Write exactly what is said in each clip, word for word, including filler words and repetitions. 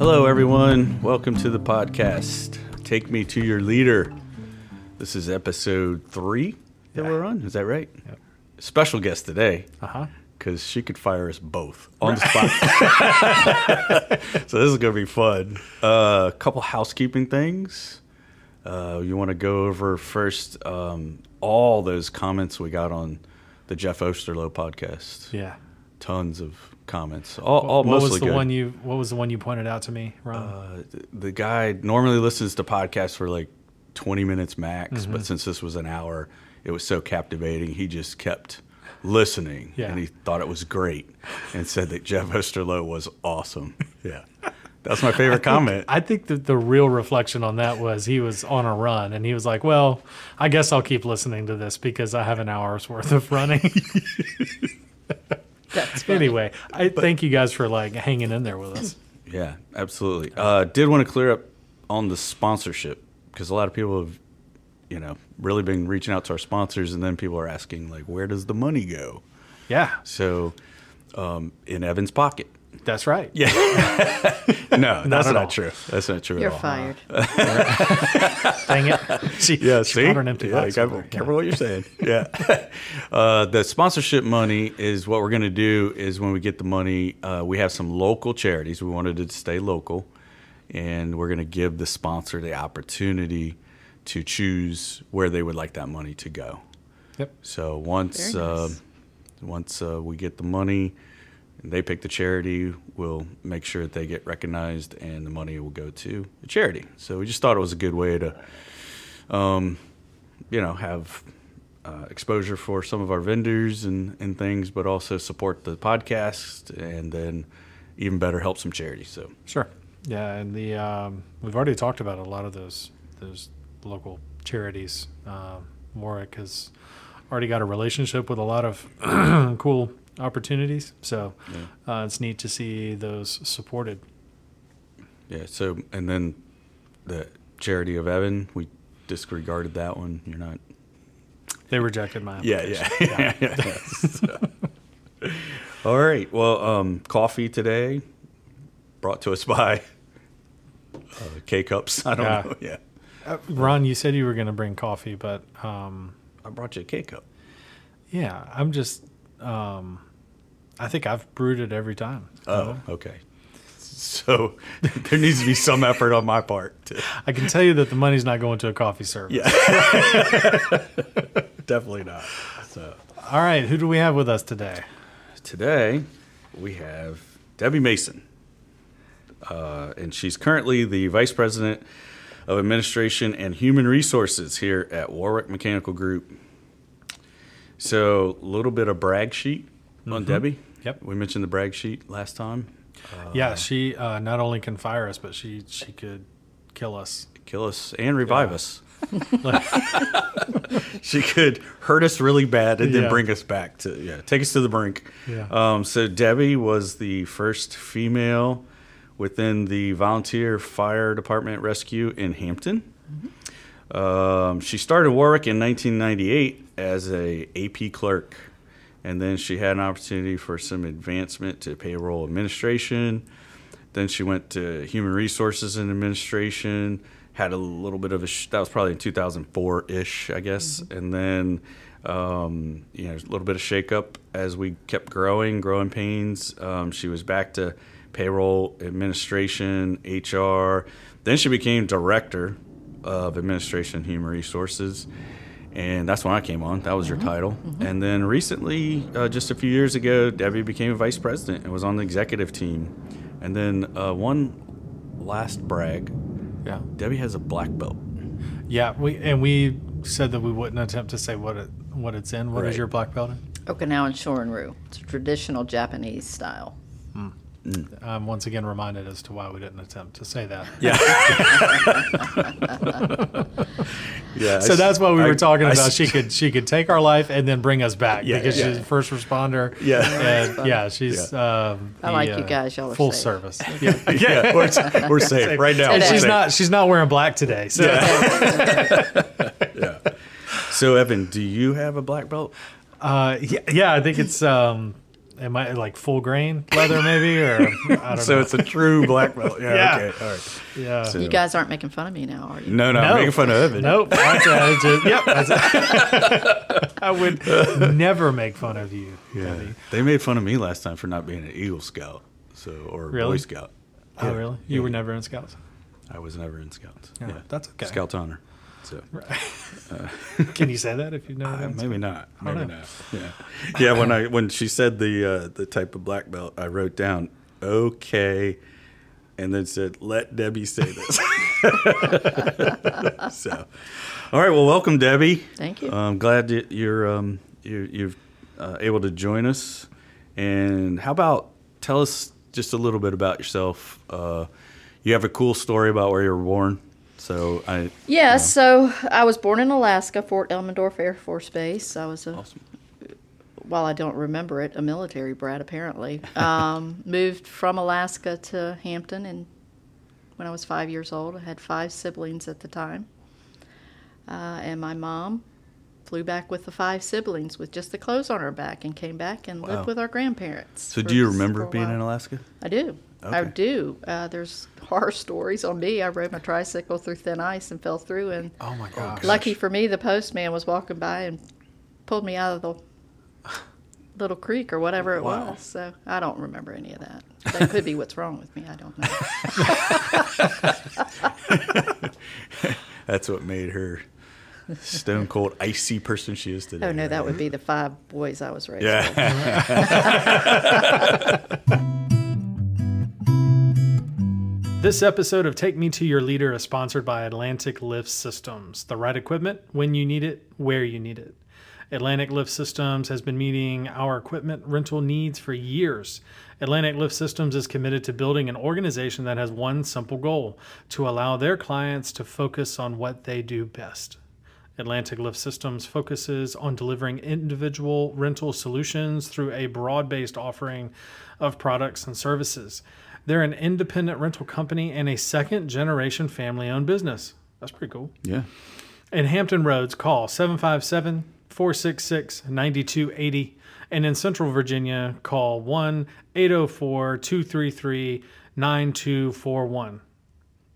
Hello, everyone. Welcome to the podcast, Take Me To Your Leader. This is episode three that yeah. we're on. Is that right? Yep. Special guest today, uh-huh. because she could fire us both on right. the spot. So this is going to be fun. A uh, couple housekeeping things. Uh, you want to go over first um, all those comments we got on the Jeff Osterloh podcast. Yeah. Tons of comments. All, all what mostly was the good. One you what was the one you pointed out to me, Ron? Uh, the guy normally listens to podcasts for like twenty minutes max, mm-hmm. but since this was an hour, it was so captivating, he just kept listening, yeah. and he thought it was great, and said that Jeff Osterloh was awesome. Yeah, that's my favorite I think, comment. I think that the real reflection on that was he was on a run, and he was like, "Well, I guess I'll keep listening to this because I have an hour's worth of running." That's anyway, I but, thank you guys for like hanging in there with us. Yeah, absolutely. Uh, did want to clear up on the sponsorship because a lot of people have, you know, really been reaching out to our sponsors, and then people are asking like, where does the money go? Yeah. So, um, in Evan's pocket. That's right. Yeah. No, that's not, not true. That's not true. You're at all. Fired. Dang it. She, yeah, she see? An empty yeah, box careful, careful yeah. what you're saying. Yeah. Uh, the sponsorship money is what we're going to do is when we get the money, uh, we have some local charities. We wanted to stay local, and we're going to give the sponsor the opportunity to choose where they would like that money to go. Yep. So once, nice. uh, once uh, we get the money, and they pick the charity, we'll make sure that they get recognized, and the money will go to the charity. So we just thought it was a good way to, um, you know, have uh, exposure for some of our vendors and, and things, but also support the podcast, and then even better, help some charities. So sure, yeah, and the um, we've already talked about a lot of those those local charities. Um, Warwick has already got a relationship with a lot of cool opportunities, so yeah. uh, it's neat to see those supported. Yeah. So, and then the charity of Evan, we disregarded that one. You're not. They rejected my application. Yeah, yeah, yeah. yeah. So. All right. Well, um, coffee today, brought to us by uh, K cups. I don't yeah. know. Yeah. Uh, Ron, you said you were going to bring coffee, but um, I brought you a K cup. Yeah, I'm just. Um, I think I've brewed it every time. Oh, uh, okay. So there needs to be some effort on my part. To... I can tell you that the money's not going to a coffee service. Yeah. Definitely not. So, all right. Who do we have with us today? Today we have Debbie Mason. Uh, and she's currently the Vice President of Administration and Human Resources here at Warwick Mechanical Group. So a little bit of brag sheet on mm-hmm. Debbie. Yep. We mentioned the brag sheet last time. Uh, yeah, she uh, not only can fire us, but she, she could kill us. Kill us and revive yeah. us. She could hurt us really bad and then yeah. bring us back to, yeah, take us to the brink. Yeah. Um, so Debbie was the first female within the volunteer fire department rescue in Hampton. Mm-hmm. Um, she started Warwick in nineteen ninety-eight as a A P clerk, and then she had an opportunity for some advancement to payroll administration. Then she went to human resources and administration, had a little bit of a, sh- that was probably in two thousand four-ish, I guess. Mm-hmm. And then, um, you know, a little bit of shakeup as we kept growing, growing pains. Um, she was back to payroll administration, H R. Then she became director of administration human resources, and that's when I came on. That was your mm-hmm. title. Mm-hmm. And then recently, uh, just a few years ago, Debbie became vice president and was on the executive team. And then uh, one last brag, yeah, Debbie has a black belt. Yeah, we and we said that we wouldn't attempt to say what it what it's in. What right. is your black belt in? Okinawa and Shorin Ryu. It's a traditional Japanese style. Mm. Mm. I'm once again reminded as to why we didn't attempt to say that. Yeah. yeah. So I, that's what we I, were talking I, about. I, she could she could take our life and then bring us back yeah, because yeah, she's yeah. a first responder. Yeah. And yeah. She's. Yeah. Um, the, I like you guys. Y'all are full safe. Service. Yeah. yeah. yeah we're, we're safe right now. And she's safe. not she's not wearing black today. So. Yeah. yeah. So Evan, do you have a black belt? Uh, yeah, yeah. I think it's. Um, Am I like full grain leather maybe, or I don't so know. It's a true black belt. Yeah, yeah. Okay. All right. Yeah. So. You guys aren't making fun of me now, are you? No, no, no. I'm making fun of it. Nope. That's just, yep. That's I would never make fun of you. Yeah. Debbie. They made fun of me last time for not being an Eagle Scout, so or really? Boy Scout. Oh, yeah. Really? You yeah. were never in Scouts? I was never in Scouts. Yeah, yeah. That's okay. Scout's honor. So, uh, can you say that if you know? Uh, maybe not. Maybe not. Yeah, yeah. When I when she said the uh, the type of black belt, I wrote down okay, and then said, "Let Debbie say this." So, all right. Well, welcome, Debbie. Thank you. I'm glad that you're um you you've uh, able to join us. And how about tell us just a little bit about yourself? Uh, you have a cool story about where you were born. So I yeah. You know. So I was born in Alaska, Fort Elmendorf Air Force Base. I was a awesome. While I don't remember it, a military brat apparently. Um, moved from Alaska to Hampton, and when I was five years old, I had five siblings at the time. Uh, and my mom flew back with the five siblings with just the clothes on her back, and came back and wow. lived with our grandparents. So do you remember being while. in Alaska? I do. Okay. I do. Uh, there's horror stories on me. I rode my tricycle through thin ice and fell through. And oh my gosh. Lucky for me, the postman was walking by and pulled me out of the little creek or whatever it wow. was. So I don't remember any of that. That could be what's wrong with me. I don't know. That's what made her stone cold, icy person she is today. Oh, no, right? That would be the five boys I was raised yeah. with. This episode of Take Me To Your Leader is sponsored by Atlantic Lift Systems. The right equipment, when you need it, where you need it. Atlantic Lift Systems has been meeting our equipment rental needs for years. Atlantic Lift Systems is committed to building an organization that has one simple goal, to allow their clients to focus on what they do best. Atlantic Lift Systems focuses on delivering individual rental solutions through a broad-based offering of products and services. They're an independent rental company and a second-generation family-owned business. That's pretty cool. Yeah. In Hampton Roads, call seven five seven, four six six, nine two eight zero. And in Central Virginia, call one eight zero four, two three three, nine two four one.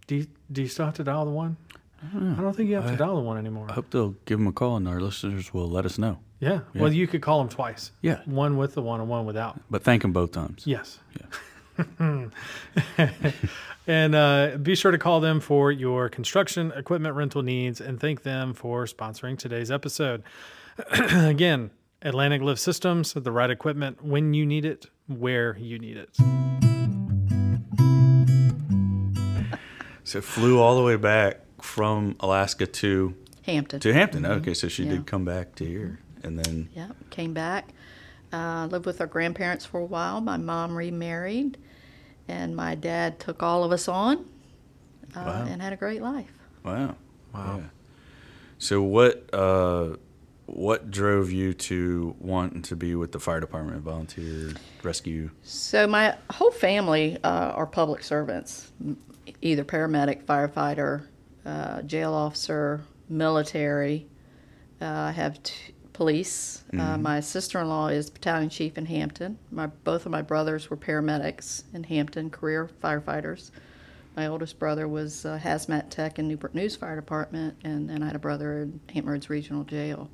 Do you, do you still have to dial the one? I don't know. I don't think you have I, to dial the one anymore. I hope they'll give them a call, and our listeners will let us know. Yeah. yeah. Well, you could call them twice. Yeah. One with the one and one without. But thank them both times. Yes. Yeah. And uh, be sure to call them for your construction equipment rental needs and thank them for sponsoring today's episode. Again, Atlantic Lift Systems, the right equipment when you need it, where you need it. So flew all the way back from Alaska to Hampton. To Hampton. Mm-hmm. Okay, so she yeah. did come back to here and then yeah, came back. Uh, lived with our grandparents for a while. My mom remarried, and my dad took all of us on uh, wow. and had a great life. Wow. Wow. Yeah. So what uh, what drove you to wanting to be with the fire department, volunteer, rescue? So my whole family uh, are public servants, either paramedic, firefighter, uh, jail officer, military. Uh, I have two. Police. Mm-hmm. Uh, my sister-in-law is Battalion Chief in Hampton. My both of my brothers were paramedics in Hampton, career firefighters. My oldest brother was uh, Hazmat Tech in Newport News Fire Department, and then I had a brother in Hampton Roads Regional Jail.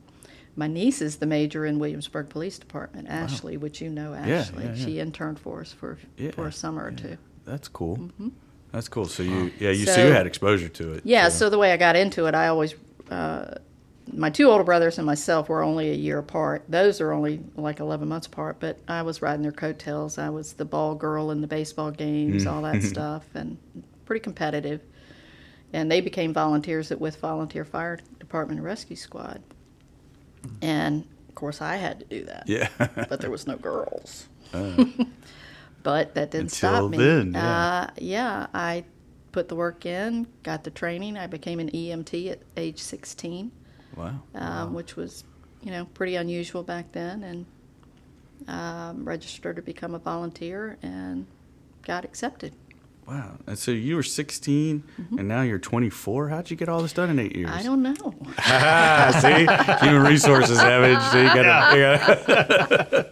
My niece is the major in Williamsburg Police Department, Ashley, wow. which you know Ashley. Yeah, yeah, yeah. She interned for us for yeah, for a summer or yeah. two. That's cool. Mm-hmm. That's cool. So you yeah you so, so you had exposure to it. Yeah. So. so the way I got into it, I always. Uh, My two older brothers and myself were only a year apart. Those are only like eleven months apart, but I was riding their coattails. I was the ball girl in the baseball games, all that stuff, and pretty competitive. And they became volunteers at with Volunteer Fire Department and Rescue Squad. And, of course, I had to do that. Yeah. But there was no girls. Uh, but that didn't stop me. Until then, yeah. Uh, yeah, I put the work in, got the training. I became an E M T at age sixteen. Wow. Um, wow. Which was, you know, pretty unusual back then, and um, registered to become a volunteer and got accepted. Wow. And so you were sixteen, mm-hmm. and now you're twenty-four. How'd you get all this done in eight years? I don't know. Ah, see? Human resources, Savage. So you got to. Yeah.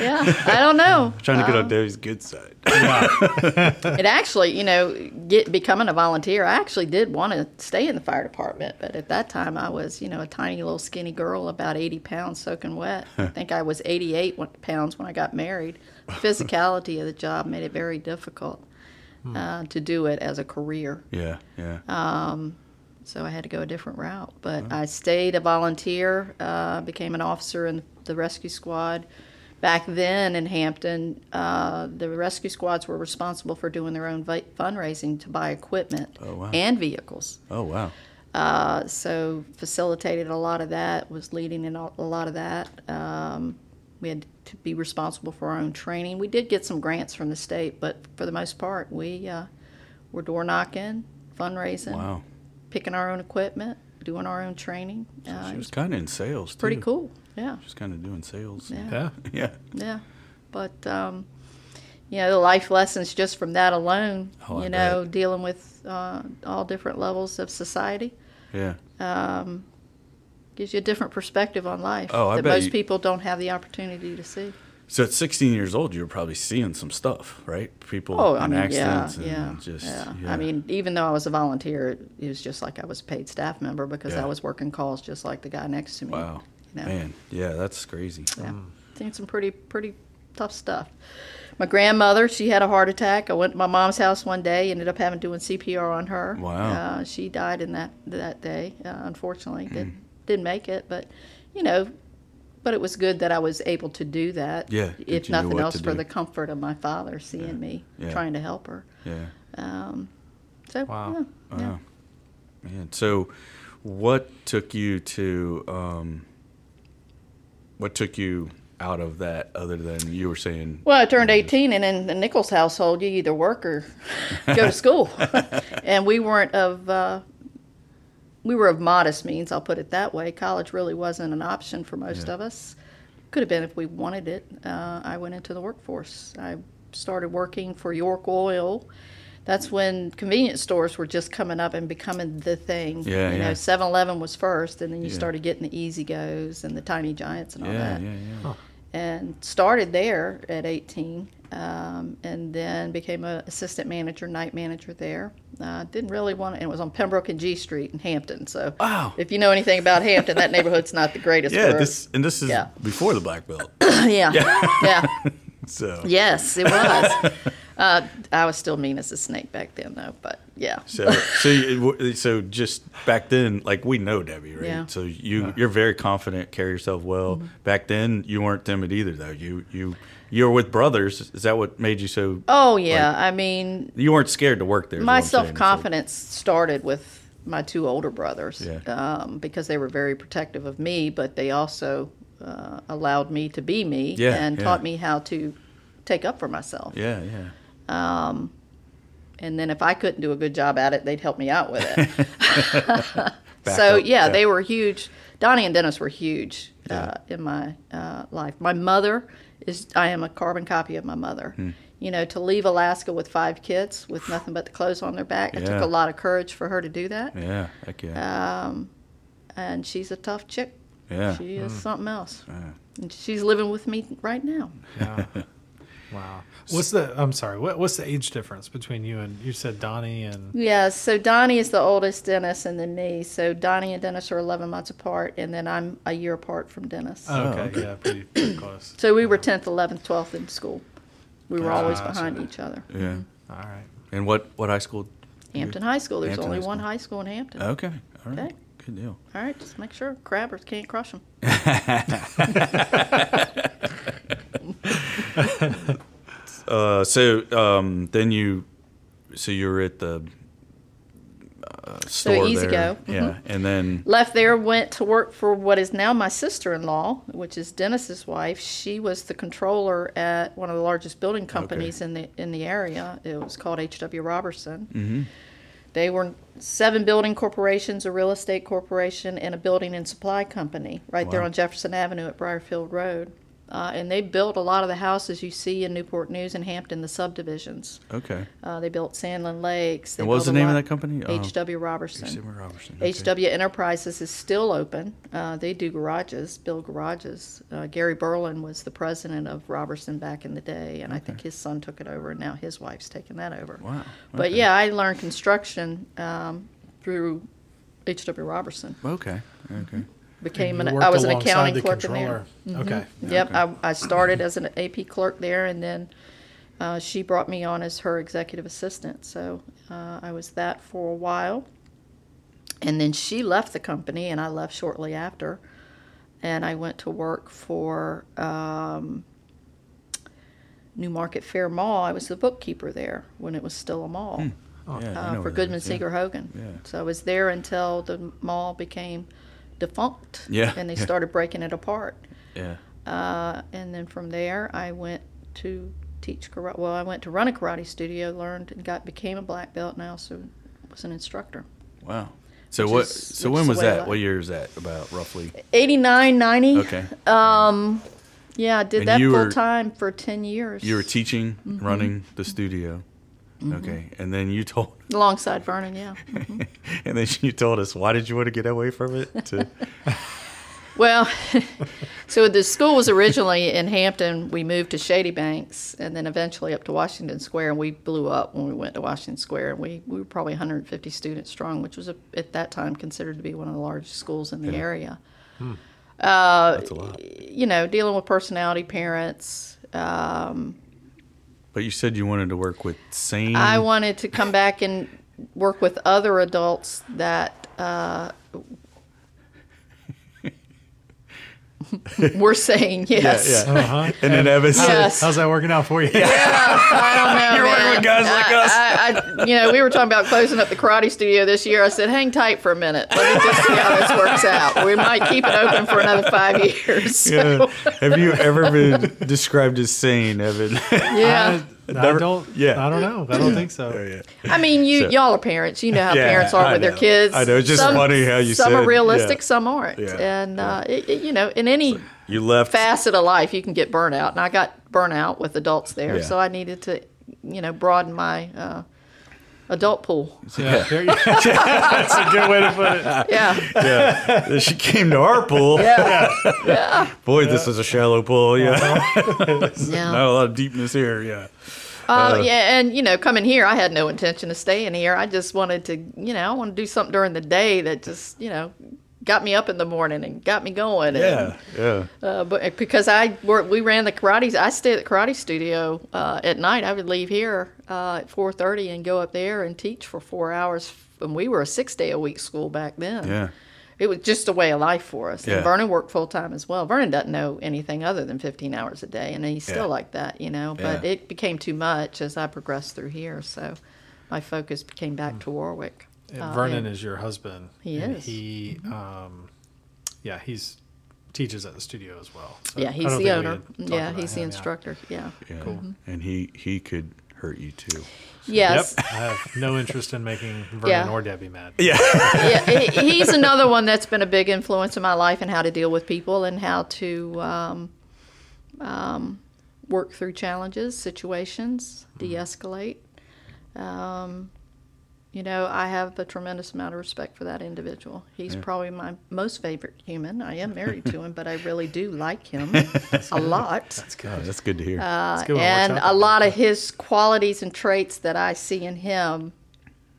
yeah. I don't know. Trying to get um, on Debbie's good side. Wow. It actually, you know, get becoming a volunteer, I actually did want to stay in the fire department. But at that time, I was, you know, a tiny little skinny girl, about eighty pounds soaking wet. I think I was eighty-eight pounds when I got married. The physicality of the job made it very difficult hmm. uh, to do it as a career. Yeah, yeah. Um, so I had to go a different route. But oh. I stayed a volunteer, uh, became an officer in the rescue squad. Back then in Hampton, uh, the rescue squads were responsible for doing their own vi- fundraising to buy equipment oh, wow. and vehicles. Oh, wow. Uh, so facilitated a lot of that, was leading in a lot of that. Um, we had to be responsible for our own training. We did get some grants from the state, but for the most part, we uh, were door knocking, fundraising, wow. picking our own equipment, doing our own training. So uh, she was, was kind of in sales, pretty too. Pretty cool. Yeah. Just kind of doing sales. Yeah. Yeah. Yeah. yeah. But, um, you know, the life lessons just from that alone, oh, you I know, bet. dealing with uh, all different levels of society. Yeah. Um, gives you a different perspective on life oh, I that bet most you... people don't have the opportunity to see. So at sixteen years old, you were probably seeing some stuff, right? People oh, I mean, accidents yeah, and yeah, just. Yeah. Yeah. I mean, even though I was a volunteer, it was just like I was a paid staff member because yeah. I was working calls just like the guy next to me. Wow. You know? Man, yeah, that's crazy. Yeah, oh. Seen some pretty, pretty tough stuff. My grandmother, she had a heart attack. I went to my mom's house one day, ended up having doing C P R on her. Wow. Uh, she died in that that day, uh, unfortunately. Mm. Didn't didn't make it, but you know, but it was good that I was able to do that. Yeah. If nothing else, for the comfort of my father seeing yeah. me yeah. trying to help her. Yeah. Um. So. Wow. Yeah, wow. Yeah. Man. So, what took you to? Um, What took you out of that other than you were saying? Well, I turned eighteen, and in the Nichols household, you either work or go to school. And we weren't of, uh, we were of modest means, I'll put it that way. College really wasn't an option for most yeah. of us. Could have been if we wanted it. Uh, I went into the workforce. I started working for York Oil. That's when convenience stores were just coming up and becoming the thing. Yeah, you yeah. know, seven eleven was first, and then you yeah. started getting the Easy Go's and the Tiny Giants and all yeah, that. Yeah, yeah. Huh. And started there at eighteen, um, and then became an assistant manager, night manager there. Uh, didn't really want to, and it was on Pembroke and G Street in Hampton. So wow. if you know anything about Hampton, that neighborhood's not the greatest. Yeah, this, and this is yeah. before the Black Belt. yeah, yeah. yeah. So. Yes, it was. Uh, I was still mean as a snake back then, though, but yeah. So, so, you, so just back then, like we know Debbie, right? Yeah. So you, yeah. you're very confident, carry yourself well. Mm-hmm. Back then, you weren't timid either, though. You, you, you're with brothers. Is that what made you so? Oh yeah, like, I mean, you weren't scared to work there. My self confidence so. started with my two older brothers yeah. um, because they were very protective of me, but they also uh, allowed me to be me yeah, and yeah. taught me how to take up for myself. Yeah, yeah. Um, and then if I couldn't do a good job at it, they'd help me out with it. So, up, yeah, yeah, they were huge. Donnie and Dennis were huge uh, yeah. in my uh, life. My mother is, I am a carbon copy of my mother. Hmm. You know, to leave Alaska with five kids with nothing but the clothes on their back, yeah. it took a lot of courage for her to do that. Yeah, heck yeah. Um, and she's a tough chick. Yeah. She is mm. something else. Yeah. And she's living with me right now. Yeah. Wow. What's the, I'm sorry, what, what's the age difference between you and, you said Donnie and? Yeah, so Donnie is the oldest, Dennis, and then me. So Donnie and Dennis are eleven months apart, and then I'm a year apart from Dennis. Oh, okay, yeah, pretty, pretty close. So we were tenth, eleventh, twelfth in school. We were uh, always behind so, each other. Yeah. Mm-hmm. All right. And what, what high school? Hampton High School. There's Hampton only high school. one high school in Hampton. Okay. All right. Okay. Good deal. All right, just make sure crabbers can't crush them. uh, so um, then you, so you were at the uh, store so Easy there. Go. Yeah, mm-hmm. And then left there, went to work for what is now my sister-in-law, which is Dennis's wife. She was the controller at one of the largest building companies okay. in the in the area. It was called H W Robertson. Mm-hmm. They were seven building corporations, a real estate corporation, and a building and supply company right wow. there on Jefferson Avenue at Briarfield Road. Uh, and they built a lot of the houses you see in Newport News and Hampton, the subdivisions. Okay. Uh, they built Sandlin Lakes. They and what was the name of that company? H W. Robertson. H W. Robertson. Okay. H W. Enterprises is still open. Uh, they do garages, build garages. Uh, Gary Berlin was the president of Robertson back in the day, and okay. I think his son took it over, and now his wife's taken that over. Wow. Okay. But, yeah, I learned construction um, through H W. Robertson. Okay. Okay. Became an, I was an accounting clerk in there. Mm-hmm. Okay. Yep. Okay. I, I started as an A P clerk there, and then uh, she brought me on as her executive assistant. So uh, I was that for a while. And then she left the company, and I left shortly after. And I went to work for um, Newmarket Fair Mall. I was the bookkeeper there when it was still a mall. Hmm. Oh, yeah, uh, for Goodman Seeger yeah. Hogan. Yeah. So I was there until the mall became defunct, yeah, and they yeah. started breaking it apart. Yeah. Uh, and then from there, I went to teach karate. Well, I went to run a karate studio, learned, and got became a black belt, and I also was an instructor. Wow. So what? Is, so when was that? What year is that? About roughly. eighty-nine, ninety Okay. Um, yeah, I did and that full were, time for ten years. You were teaching, mm-hmm. running the studio. Mm-hmm. Okay, and then you told alongside Vernon, yeah. Mm-hmm. And then you told us, why did you want to get away from it? To... well, so the school was originally in Hampton. We moved to Shady Banks, and then eventually up to Washington Square. And we blew up when we went to Washington Square. And we, we were probably one hundred fifty students strong, which was a, at that time considered to be one of the largest schools in the yeah. area. Hmm. Uh, That's a lot. You know, dealing with personality parents. Um, But you said you wanted to work with sane... I wanted to come back and work with other adults that uh, were sane, yes. Yeah, yeah. Uh-huh. And then Evan said, yes. How's that working out for you? Yeah, I don't know, You're man. working with guys I, like us. I, I, you know, we were talking about closing up the karate studio this year. I said, hang tight for a minute. Let me just see how this works out. We might keep it open for another five years. So. Yeah. Have you ever been described as sane, Evan? Yeah. I, Never, I don't. Yeah. I don't know. I don't think so. Yeah, yeah. I mean, you so, y'all are parents. You know how yeah, parents are I with know. their kids. I know. It's just some, funny how you. Some said, are realistic. Yeah. Some aren't. Yeah, and yeah. Uh, it, it, you know, in any so you left, facet of life, you can get burnout, and I got burnout with adults there, yeah. so I needed to, you know, broaden my uh, adult pool. Yeah, yeah. That's a good way to put it. Yeah. Yeah. She came to our pool. Yeah. Yeah. Boy, yeah. this is a shallow pool. Yeah. Uh-huh. yeah. Not a lot of deepness here. Yeah. Uh, uh, yeah, and, you know, coming here, I had no intention of staying here. I just wanted to, you know, I want to do something during the day that just, you know, got me up in the morning and got me going. Yeah, and, yeah. Uh, but because I worked, we ran the karate, I stayed at the karate studio uh, at night. I would leave here uh, at four thirty and go up there and teach for four hours. And we were a six-day-a-week school back then. Yeah. It was just a way of life for us. Yeah. And Vernon worked full-time as well. Vernon doesn't know anything other than fifteen hours a day, and he's still yeah. like that, you know. But yeah. it became too much as I progressed through here, so my focus came back mm. to Warwick. And uh, Vernon and is your husband. He is. He, mm-hmm. um, yeah, he's teaches at the studio as well. So yeah, he's the owner. Yeah, he's the him, instructor. Yeah. yeah. yeah. Cool. Mm-hmm. And he, he could hurt you, too. So, yes. Yep. I have no interest in making Vernon yeah. or Debbie mad. Yeah. yeah. He, he's another one that's been a big influence in my life and how to deal with people and how to um, um, work through challenges, situations, de-escalate. Um, you know, I have a tremendous amount of respect for that individual. He's yeah. probably my most favorite human. I am married to him, but I really do like him a lot. That's good. Oh, that's good to hear. Uh, good and a lot of his qualities and traits that I see in him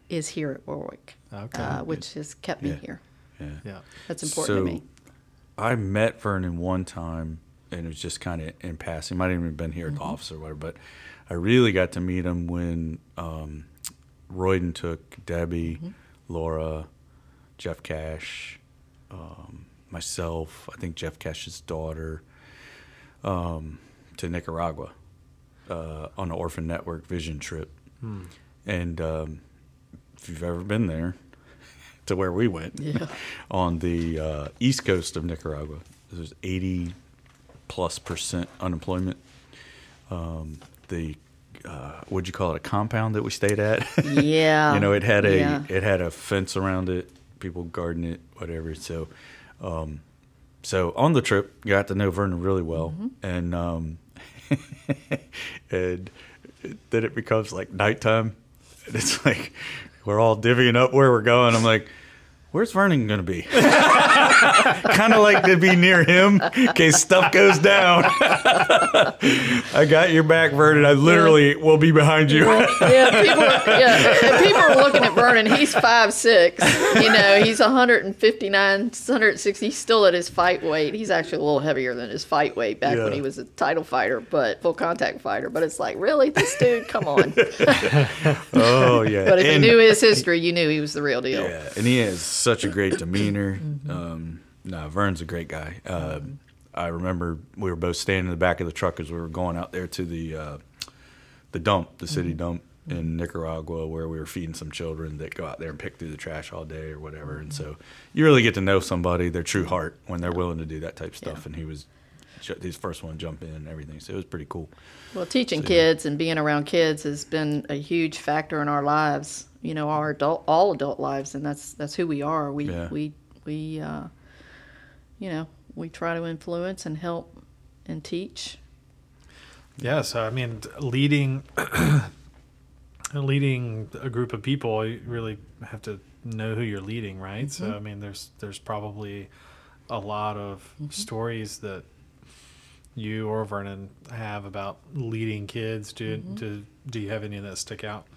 is here at Warwick, okay. uh, which has kept me yeah. here. Yeah. yeah, That's important so, to me. I met Vernon one time, and it was just kind of in passing. He might have even been here at mm-hmm. the office or whatever, but I really got to meet him when um, – Royden took Debbie, mm-hmm. Laura, Jeff Cash, um, myself, I think Jeff Cash's daughter, um, to Nicaragua uh, on the Orphan Network vision trip. Hmm. And um, if you've ever been there, to where we went, yeah. on the uh, east coast of Nicaragua, there's eighty plus percent unemployment. Um, the Uh, what'd you call it? A compound that we stayed at. Yeah. You know, it had a yeah. it had a fence around it. People garden it, whatever. So, um, so on the trip, got to know Vernon really well, mm-hmm. and um, and then it becomes like nighttime, and it's like we're all divvying up where we're going. I'm like, where's Vernon going to be? Kind of like to be near him in case stuff goes down. I got your back, Vernon. I literally will be behind you. yeah, people are, yeah, if people are looking at Vernon. He's five six. You know, he's one fifty-nine, one sixty. He's still at his fight weight. He's actually a little heavier than his fight weight back yeah. when he was a title fighter, but full contact fighter. But it's like, really? This dude? Come on. Oh, yeah. But if and, you knew his history, you knew he was the real deal. Yeah, and he is. Such a great demeanor. Mm-hmm. Um, no, Vern's a great guy. Uh, I remember we were both standing in the back of the truck as we were going out there to the uh, the dump, the city mm-hmm. dump in Nicaragua, where we were feeding some children that go out there and pick through the trash all day or whatever. Mm-hmm. And so you really get to know somebody, their true heart, when they're willing to do that type of stuff. Yeah. And he was his first one to jump in and everything. So it was pretty cool. Well, teaching so, kids yeah. and being around kids has been a huge factor in our lives. You know, our adult, all adult lives, and that's that's who we are. We yeah. we we, uh, you know, we try to influence and help and teach. Yeah, so I mean, leading leading a group of people, you really have to know who you're leading, right? Mm-hmm. So I mean, there's there's probably a lot of mm-hmm. stories that you or Vernon have about leading kids. Do mm-hmm. do do you have any that stick out?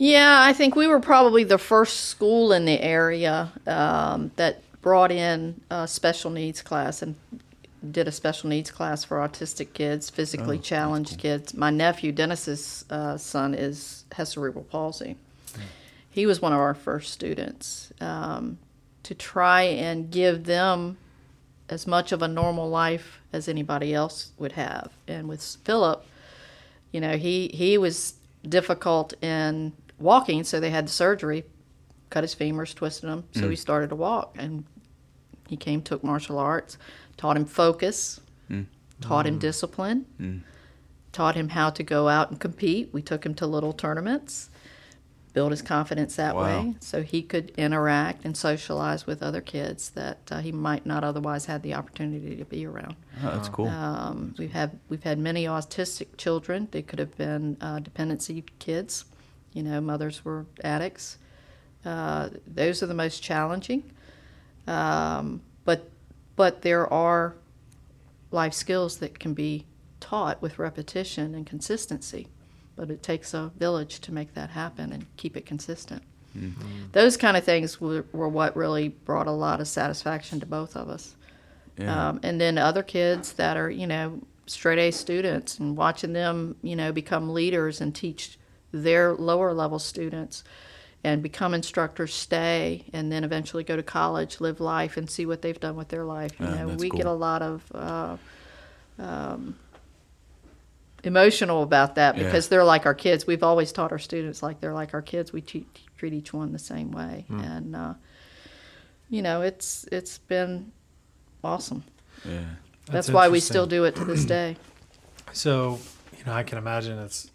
Yeah, I think we were probably the first school in the area um, that brought in a special needs class and did a special needs class for autistic kids, physically oh, challenged cool. kids. My nephew, Dennis's uh, son, is has cerebral palsy. Mm. He was one of our first students um, to try and give them as much of a normal life as anybody else would have. And with Philip, you know, he, he was difficult in walking, so they had the surgery, cut his femurs, twisted them, so mm. he started to walk, and he came, took martial arts, taught him focus, mm. taught mm. him discipline, mm. taught him how to go out and compete. We took him to little tournaments, built his confidence that wow. way, so he could interact and socialize with other kids that uh, he might not otherwise have the opportunity to be around. Oh, that's cool. Um, we've had we've had many autistic children. They could have been uh, dependency kids. You know, mothers were addicts. Uh, those are the most challenging. Um, but but there are life skills that can be taught with repetition and consistency. But it takes a village to make that happen and keep it consistent. Mm-hmm. Those kind of things were, were what really brought a lot of satisfaction to both of us. Yeah. Um, and then other kids that are, you know, straight A students, and watching them, you know, become leaders and teach their lower level students and become instructors, stay, and then eventually go to college, live life, and see what they've done with their life. You yeah, know, we cool. get a lot of... Uh, um, emotional about that, because yeah. they're like our kids. We've always taught our students like they're like our kids. We treat, treat each one the same way. Mm. And, uh, you know, it's it's been awesome. Yeah, That's, That's why we still do it to this day. So, you know, I can imagine it's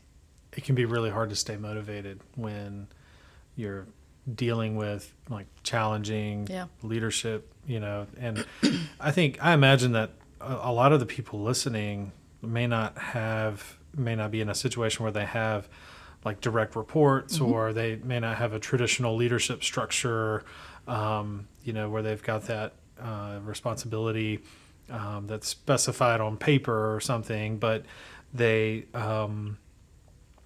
it can be really hard to stay motivated when you're dealing with, like, challenging yeah. leadership, you know. And I think, I imagine that a, a lot of the people listening may not have, may not be in a situation where they have like direct reports, mm-hmm. or they may not have a traditional leadership structure, um, you know, where they've got that uh, responsibility um, that's specified on paper or something. But they, um,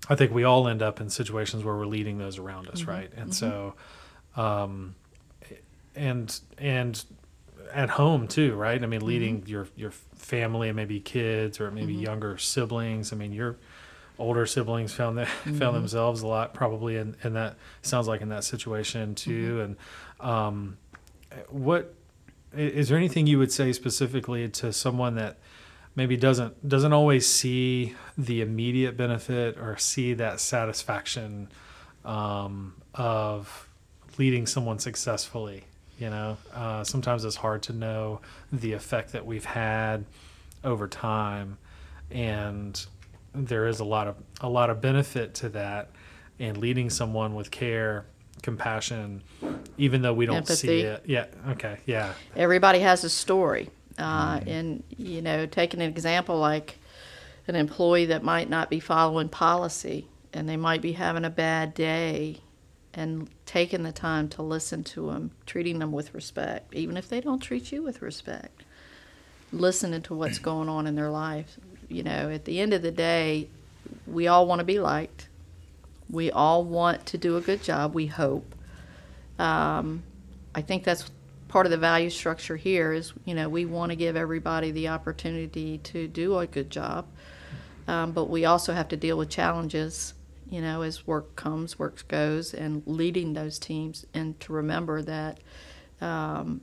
I think we all end up in situations where we're leading those around us, mm-hmm. right? And mm-hmm. so, um, and, and, at home too, right? I mean, leading mm-hmm. your your family and maybe kids or maybe mm-hmm. younger siblings. I mean, your older siblings found that mm-hmm. found themselves a lot probably in, in that sounds like in that situation too. Mm-hmm. And um, what is there anything you would say specifically to someone that maybe doesn't doesn't always see the immediate benefit or see that satisfaction um, of leading someone successfully? You know, uh, sometimes it's hard to know the effect that we've had over time, and there is a lot of a lot of benefit to that. And leading someone with care compassion, even though we don't Empathy. see it. Yeah. Okay. Yeah. Everybody has a story. Uh, mm. And, you know, take an example like an employee that might not be following policy and they might be having a bad day, and taking the time to listen to them, treating them with respect, even if they don't treat you with respect, listening to what's going on in their life. You know, at the end of the day, we all want to be liked. We all want to do a good job, we hope. Um, I think that's part of the value structure here is, you know, we want to give everybody the opportunity to do a good job, um, but we also have to deal with challenges, you know, as work comes, work goes, and leading those teams, and to remember that, um,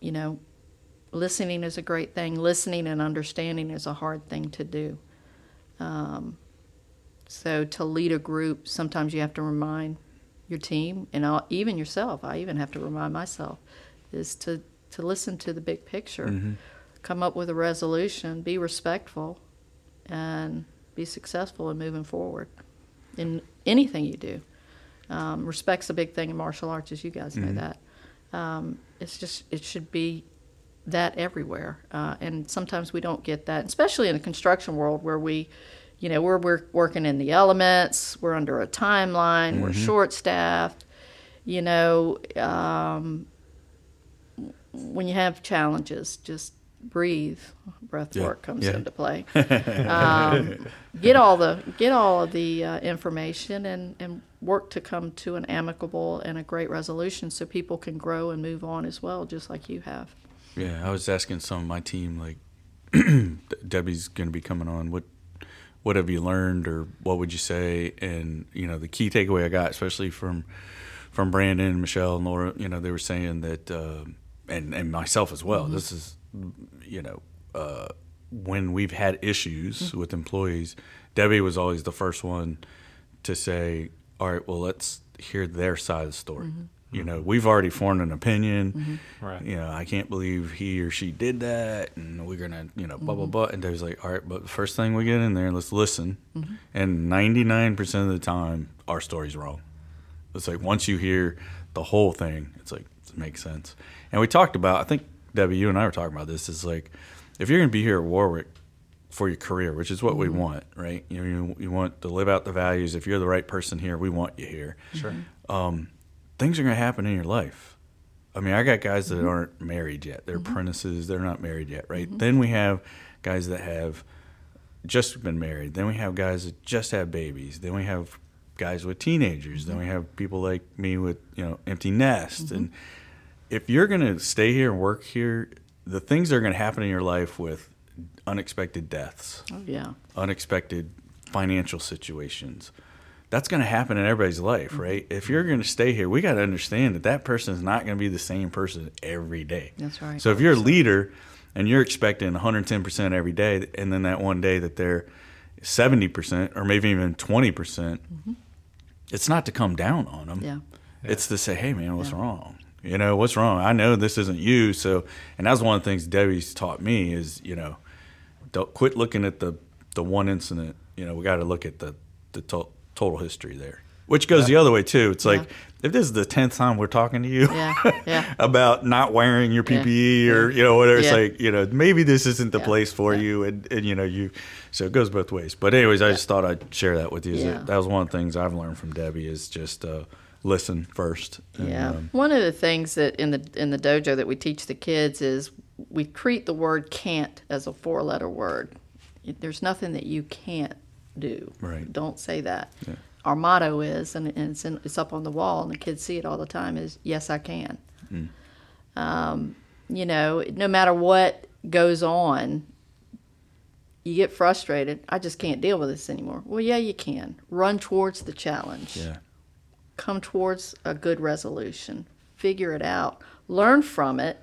you know, listening is a great thing. Listening and understanding is a hard thing to do. Um, so to lead a group, sometimes you have to remind your team, and I'll, even yourself, I even have to remind myself, is to, to listen to the big picture, mm-hmm. come up with a resolution, be respectful, and be successful in moving forward. In anything you do, um, respect's a big thing in martial arts, as you guys know mm-hmm. that. Um, it's just it should be that everywhere, uh, and sometimes we don't get that, especially in the construction world where we, you know, we're we're working in the elements, we're under a timeline, mm-hmm. we're short-staffed. You know, um, when you have challenges, just breathe. Breath yeah. work comes yeah. into play. Um, get all the get all of the uh, information and, and work to come to an amicable and a great resolution so people can grow and move on as well, just like you have. Yeah, I was asking some of my team, like, Debbie's going to be coming on. What what have you learned, or what would you say? And you know, the key takeaway I got, especially from from Brandon and Michelle and Laura, you know, they were saying that, uh, and and myself as well. Mm-hmm. This is, you know, uh, when we've had issues mm-hmm. with employees, Debbie was always the first one to say, all right, well, let's hear their side of the story. Mm-hmm. You know, we've already formed an opinion. Mm-hmm. Right. You know, I can't believe he or she did that, and we're going to, you know, blah, mm-hmm. blah, blah. And Debbie's like, all right, but the first thing we get in there, let's listen. Mm-hmm. And ninety-nine percent of the time, our story's wrong. It's like once you hear the whole thing, it's like, it makes sense. And we talked about, I think, Debbie, you and I were talking about this, is like, if you're going to be here at Warwick for your career, which is what mm-hmm. we want, right? You know, you, you want to live out the values. If you're the right person here, we want you here. Sure. Um, things are going to happen in your life. I mean, I got guys that mm-hmm. aren't married yet. They're mm-hmm. apprentices. They're not married yet, right? Mm-hmm. Then we have guys that have just been married. Then we have guys that just have babies. Then we have guys with teenagers. Mm-hmm. Then we have people like me with, you know, empty nest. Mm-hmm. And if you're going to stay here and work here, the things that are going to happen in your life with unexpected deaths, oh, yeah. unexpected financial situations, that's going to happen in everybody's life, mm-hmm. right? If you're going to stay here, we got to understand that that person is not going to be the same person every day. That's right. So if you're a leader and you're expecting one hundred ten percent every day, and then that one day that they're seventy percent or maybe even twenty percent, mm-hmm. it's not to come down on them. Yeah. It's to say, hey, man, what's yeah. wrong? You know, what's wrong? I know this isn't you. So, and that's one of the things Debbie's taught me is, you know, don't quit looking at the, the one incident. You know, we got to look at the, the to- total history there, which goes yeah. the other way, too. It's yeah. like, if this is the tenth time we're talking to you yeah. Yeah. about not wearing your P P E yeah. or, you know, whatever, yeah. it's like, you know, maybe this isn't the yeah. place for yeah. you. And, and, you know, you, so it goes both ways. But anyways, yeah. I just thought I'd share that with you. Yeah. That, that was one of the things I've learned from Debbie is just, uh, listen first. And, yeah. Um, one of the things that in the in the dojo that we teach the kids is we treat the word can't as a four-letter word. There's nothing that you can't do. Right. Don't say that. Yeah. Our motto is, and, and it's, in, it's up on the wall, and the kids see it all the time, is yes, I can. Mm. Um, you know, no matter what goes on, you get frustrated. I just can't deal with this anymore. Well, yeah, you can. Run towards the challenge. Yeah. Come towards a good resolution, figure it out, learn from it,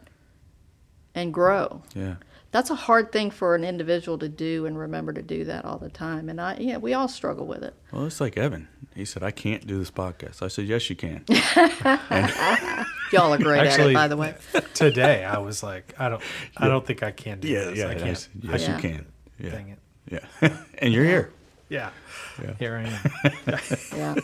and grow. Yeah, that's a hard thing for an individual to do, and remember to do that all the time. And I, yeah, we all struggle with it. Well, it's like Evan. He said, "I can't do this podcast." I said, "Yes, you can." And y'all are great actually, at it, by the way. Today, I was like, "I don't, I don't think I can do yeah, this." Yeah, I can't. Yes, yes, yeah. you can. Yeah. Dang it. Yeah, and you're yeah. here. Yeah. yeah. Here I am. yeah.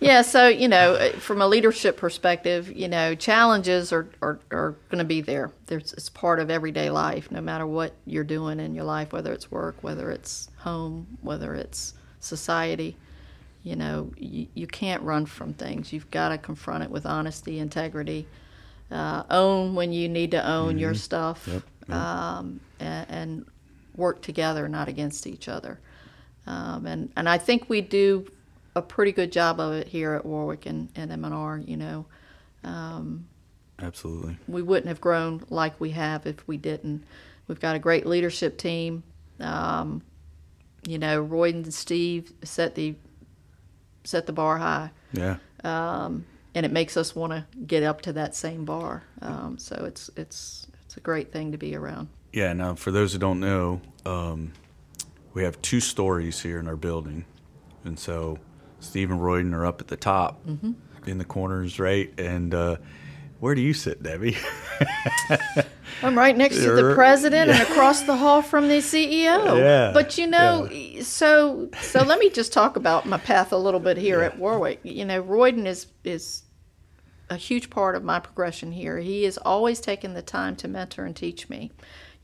Yeah. So, you know, from a leadership perspective, you know, challenges are, are, are going to be there. There's, it's part of everyday life, no matter what you're doing in your life, whether it's work, whether it's home, whether it's society. You know, you, you can't run from things. You've got to confront it with honesty, integrity, uh, own when you need to own mm-hmm. your stuff, yep. Yep. Um, and, and work together, not against each other. Um, and, and I think we do a pretty good job of it here at Warwick and, and M and R, you know. Um, Absolutely. We wouldn't have grown like we have if we didn't. We've got a great leadership team. Um, you know, Royden and Steve set the set the bar high. Yeah. Um, and it makes us want to get up to that same bar. Um, so it's it's it's a great thing to be around. Yeah. Now, for those who don't know, um, we have two stories here in our building. And so Steve and Royden are up at the top mm-hmm. in the corners, right? And uh, where do you sit, Debbie? I'm right next to the president yeah. and across the hall from the C E O. Yeah. But, you know, yeah. so so let me just talk about my path a little bit here yeah. at Warwick. You know, Royden is, is a huge part of my progression here. He has always taken the time to mentor and teach me.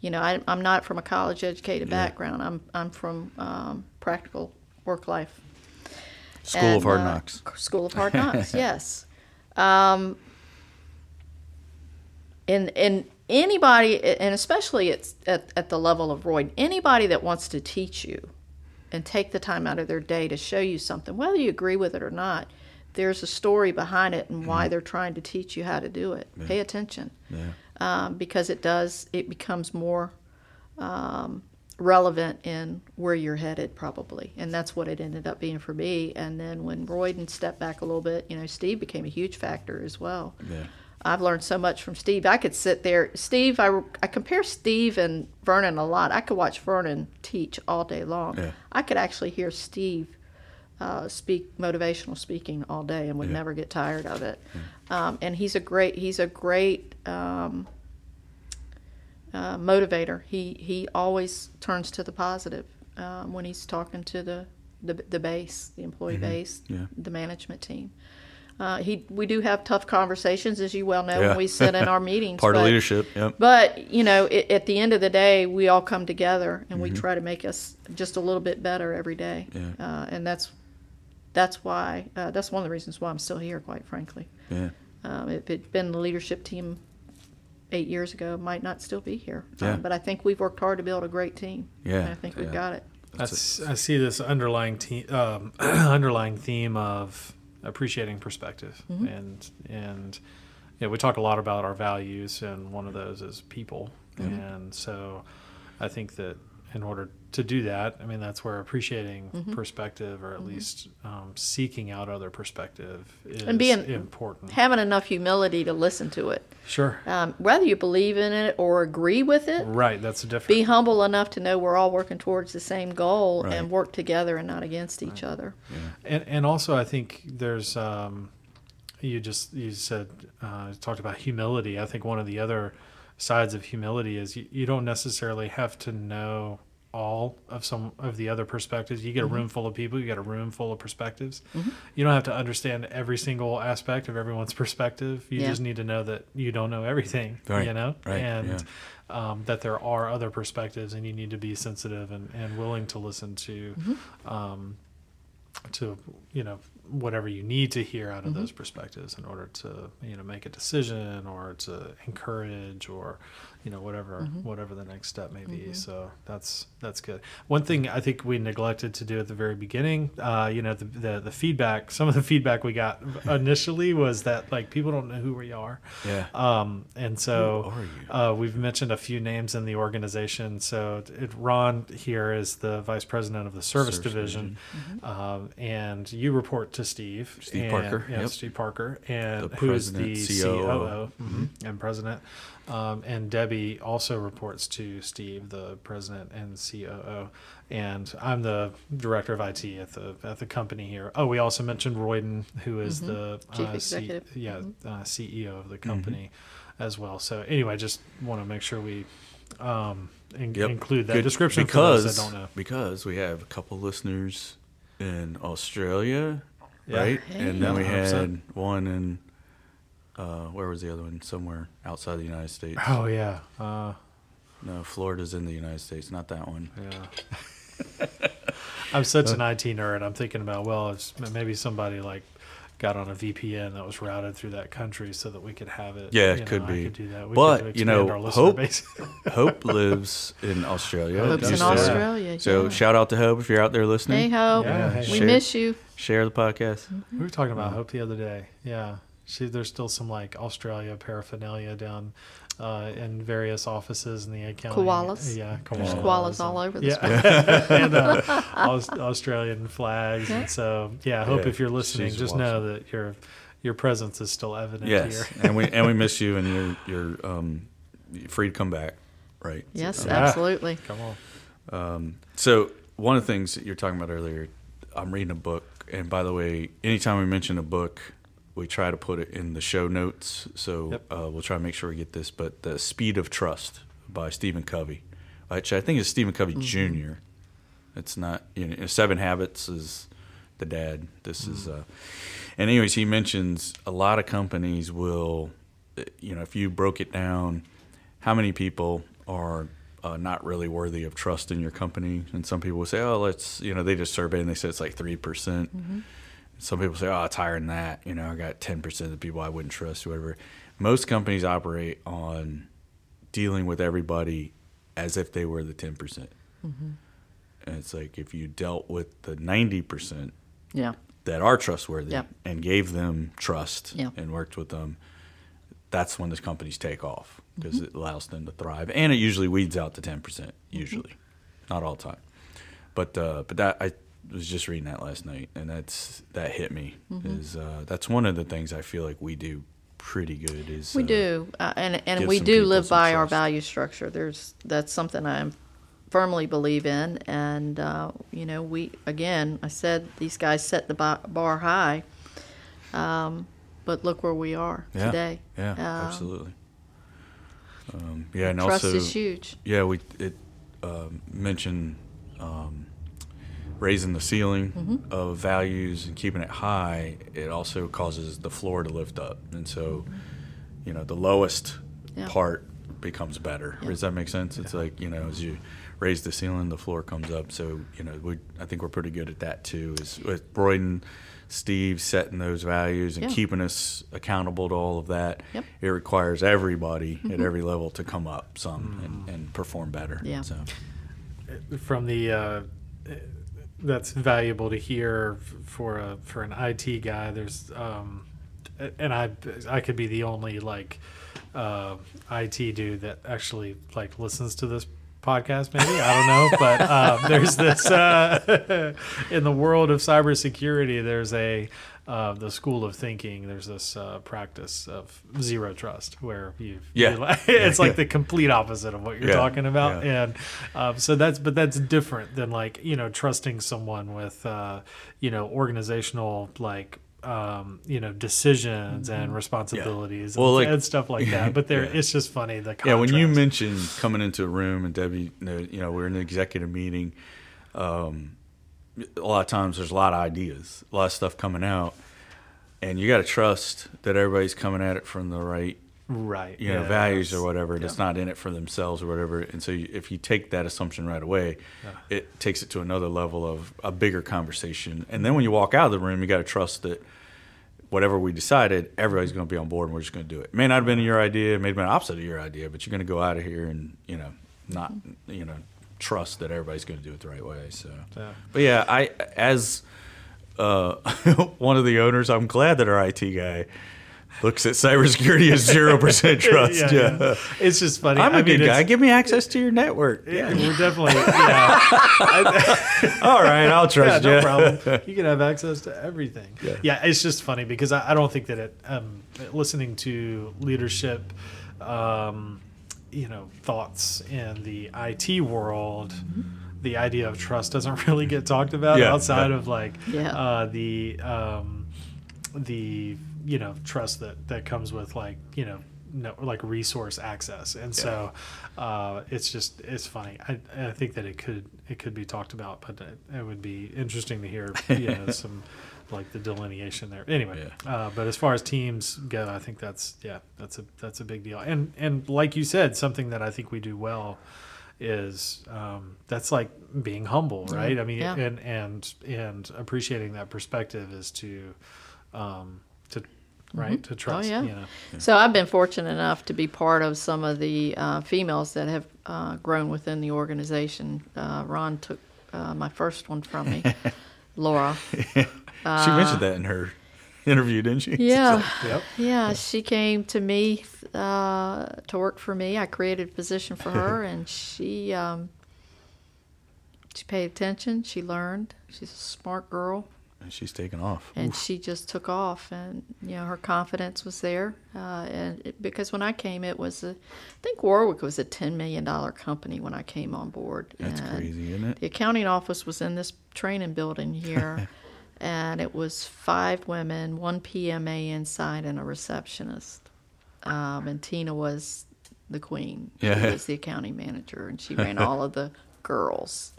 You know, I, I'm not from a college-educated yeah. background. I'm I'm from um, practical work life. School and, of Hard uh, Knocks. School of Hard Knocks, yes. Um, and, and anybody, and especially it's at, at the level of Royden, anybody that wants to teach you and take the time out of their day to show you something, whether you agree with it or not, there's a story behind it and why mm-hmm. they're trying to teach you how to do it. Yeah. Pay attention. Yeah. Um, because it does, it becomes more um, relevant in where you're headed probably. And that's what it ended up being for me. And then when Royden stepped back a little bit, you know, Steve became a huge factor as well. Yeah. I've learned so much from Steve. I could sit there. Steve, I, I compare Steve and Vernon a lot. I could watch Vernon teach all day long. Yeah. I could actually hear Steve Uh, speak motivational speaking all day and would yeah. never get tired of it. Yeah. Um, and he's a great he's a great um, uh, motivator. He he always turns to the positive um, when he's talking to the the, the base, the employee mm-hmm. base, yeah. the management team. Uh, he we do have tough conversations, as you well know, yeah. when we sit in our meetings. Part but, of leadership. Yep. But you know, it, at the end of the day, we all come together and mm-hmm. we try to make us just a little bit better every day. Yeah. Uh, and that's. That's why, uh, that's one of the reasons why I'm still here, quite frankly. Yeah. Um, if it had been the leadership team eight years ago, I might not still be here. Yeah. Um, but I think we've worked hard to build a great team. Yeah. And I think yeah. we've got it. That's, I see this underlying, te- um, underlying theme of appreciating perspective. Mm-hmm. And, and you know, we talk a lot about our values, and one of those is people. Mm-hmm. And so I think that in order to do that, I mean, that's where appreciating mm-hmm. perspective, or at mm-hmm. least um, seeking out other perspective, is and being, important. Having enough humility to listen to it. Sure. Um, whether you believe in it or agree with it. Right, that's different. Be humble enough to know we're all working towards the same goal right. and work together and not against right. each other. Yeah. And and also, I think there's um, you just you said uh, talked about humility. I think one of the other sides of humility is you, you don't necessarily have to know all of some of the other perspectives. You get mm-hmm. a room full of people, you get a room full of perspectives. Mm-hmm. You don't have to understand every single aspect of everyone's perspective. You yeah. just need to know that you don't know everything, right. you know, right. and yeah. um, that there are other perspectives, and you need to be sensitive and, and willing to listen to, mm-hmm. um, to, you know, whatever you need to hear out of mm-hmm. those perspectives in order to, you know, make a decision or to encourage, or, you know, whatever mm-hmm. whatever the next step may be. Mm-hmm. So that's that's good. One thing I think we neglected to do at the very beginning, uh, you know, the, the the feedback, some of the feedback we got initially was that, like, people don't know who we are. Yeah. Um, and so uh, we've mentioned a few names in the organization. So it, Ron here is the vice president of the service, service division. division. Mm-hmm. Um, and you report to Steve. Steve and, Parker. Yeah, yep. Steve Parker. And who's the C O O mm-hmm. and president. Um, and Debbie also reports to Steve, the president and C O O. And I'm the director of I T at the at the company here. Oh, we also mentioned Royden, who is mm-hmm. the uh, Chief Executive. C- yeah, mm-hmm. uh, C E O of the company mm-hmm. as well. So anyway, just want to make sure we um, in- yep. include that Good. description because, for those that don't know. Because we have a couple listeners in Australia, yeah. right? Hey. And then we had one in, uh, where was the other one? Somewhere outside the United States. Oh, yeah. Uh, no, Florida's in the United States, not that one. Yeah. I'm such an I T nerd. I'm thinking about, well, it's maybe somebody like got on a V P N that was routed through that country so that we could have it. Yeah, it could be. I could do that. We but, you know, Hope, Hope lives in Australia. Hope's in Australia. So yeah. shout out to Hope if you're out there listening. Hey, Hope. Yeah, hey. We share, miss you. Share the podcast. Mm-hmm. We were talking about Hope the other day. Yeah. She, there's still some like Australia paraphernalia down uh, in various offices in the accounting. Koalas. Yeah, koalas. There's koalas and, all over this place. Yeah. and, uh, Australian flags. Yeah. And so, yeah, Hope yeah, if you're listening, just watching. know that your your presence is still evident yes. here. and we and we miss you, and you're, you're um, free to come back, right? Yes, um, absolutely. Come on. Um, so one of the things that you were talking about earlier, I'm reading a book, and by the way, anytime we mention a book, we try to put it in the show notes, so yep. uh, we'll try to make sure we get this. But The Speed of Trust by Stephen Covey, which I think is Stephen Covey mm-hmm. Junior It's not, you know, Seven Habits is the dad. This mm-hmm. is, uh, and anyways, he mentions a lot of companies will, you know, if you broke it down, how many people are uh, not really worthy of trust in your company? And some people will say, oh, let's, you know, they just survey and they say it's like three percent. Mm-hmm. Some people say, oh, it's higher than that. You know, I got ten percent of the people I wouldn't trust, whatever. Most companies operate on dealing with everybody as if they were the ten percent. Mm-hmm. And it's like if you dealt with the ninety percent yeah. that are trustworthy yeah. and gave them trust yeah. and worked with them, that's when these companies take off because mm-hmm. it allows them to thrive. And it usually weeds out the ten percent, usually. Mm-hmm. Not all the time. But, uh, but that – I. was just reading that last night, and that's that hit me. Mm-hmm. Is uh, that's one of the things I feel like we do pretty good. Is we uh, do, uh, and and we do live by trust. Our value structure. There's that's something I firmly believe in, and uh, you know, we again, I said these guys set the bar high, um, but look where we are yeah. today. Yeah, um, absolutely. Um, yeah, and trust also, is huge. Yeah, we it um, mentioned. Um, raising the ceiling mm-hmm. of values and keeping it high, it also causes the floor to lift up. And so, you know, the lowest yeah. part becomes better. Yeah. Does that make sense? Yeah. It's like, you know, as you raise the ceiling, the floor comes up. So, you know, we, I think we're pretty good at that too, is with Royden, Steve setting those values and yeah. keeping us accountable to all of that. Yep. It requires everybody mm-hmm. at every level to come up some mm. and, and perform better. Yeah. So. From the... Uh, that's valuable to hear for a for an I T guy. There's um, and I I could be the only like uh, I T dude that actually like listens to this podcast. Maybe I don't know, but um, there's this uh, in the world of cybersecurity. There's a uh, the school of thinking. There's this uh, practice of zero trust where you yeah you, it's like the complete opposite of what you're yeah. talking about, yeah. and um, so that's but that's different than like you know trusting someone with uh, you know organizational like. Um, you know, decisions and responsibilities yeah. well, and, like, and stuff like that. But there, yeah. it's just funny. The contrast. Yeah, when you mentioned coming into a room and Debbie, you know, we're in an executive meeting. Um, a lot of times there's a lot of ideas, a lot of stuff coming out, and you got to trust that everybody's coming at it from the right, right, you know, yeah, values or whatever. That's yeah. not in it for themselves or whatever. And so, you, if you take that assumption right away, yeah. it takes it to another level of a bigger conversation. And then when you walk out of the room, you got to trust that whatever we decided, everybody's going to be on board, and we're just going to do it. It may not have been your idea, it may have been opposite of your idea, but you're going to go out of here and you know, not you know, trust that everybody's going to do it the right way. So, yeah. but yeah, I as uh, one of the owners, I'm glad that our I T guy. Looks at cybersecurity as zero percent trust. Yeah, yeah. yeah, It's just funny. I'm a I good mean, guy. Give me access to your network. Yeah, yeah. We're definitely, you know. I, all right, I'll trust yeah, you. No problem. You can have access to everything. Yeah, yeah it's just funny because I, I don't think that it, um, listening to leadership, um, you know, thoughts in the I T world, mm-hmm. the idea of trust doesn't really get talked about yeah, outside yeah. of like yeah. uh, the, um, the, you know, trust that, that comes with like, you know, no, like resource access. And yeah. so uh, it's just, it's funny. I I think that it could, it could be talked about, but it, it would be interesting to hear, you know, some like the delineation there anyway. Yeah. Uh, but as far as teams go, I think that's, yeah, that's a, that's a big deal. And, and like you said, something that I think we do well is um, that's like being humble, right? Mm-hmm. I mean, yeah. and, and, and appreciating that perspective is to, um, to, right, to trust. Oh, yeah. You know. So I've been fortunate enough to be part of some of the uh, females that have uh, grown within the organization. Uh, Ron took uh, my first one from me, Laura. She uh, mentioned that in her interview, didn't she? Yeah. So, yep. yeah, yeah. She came to me uh, to work for me. I created a position for her, and she um, she paid attention. She learned. She's a smart girl. And she's taken off. And Oof. she just took off, and you know her confidence was there. Uh, and it, because when I came, it was a, I think Warwick was a ten million dollars company when I came on board. That's and crazy, isn't it? The accounting office was in this training building here, and it was five women, one P M A inside, and a receptionist. Um, and Tina was the queen. Yeah. She was the accounting manager, and she ran all of the girls.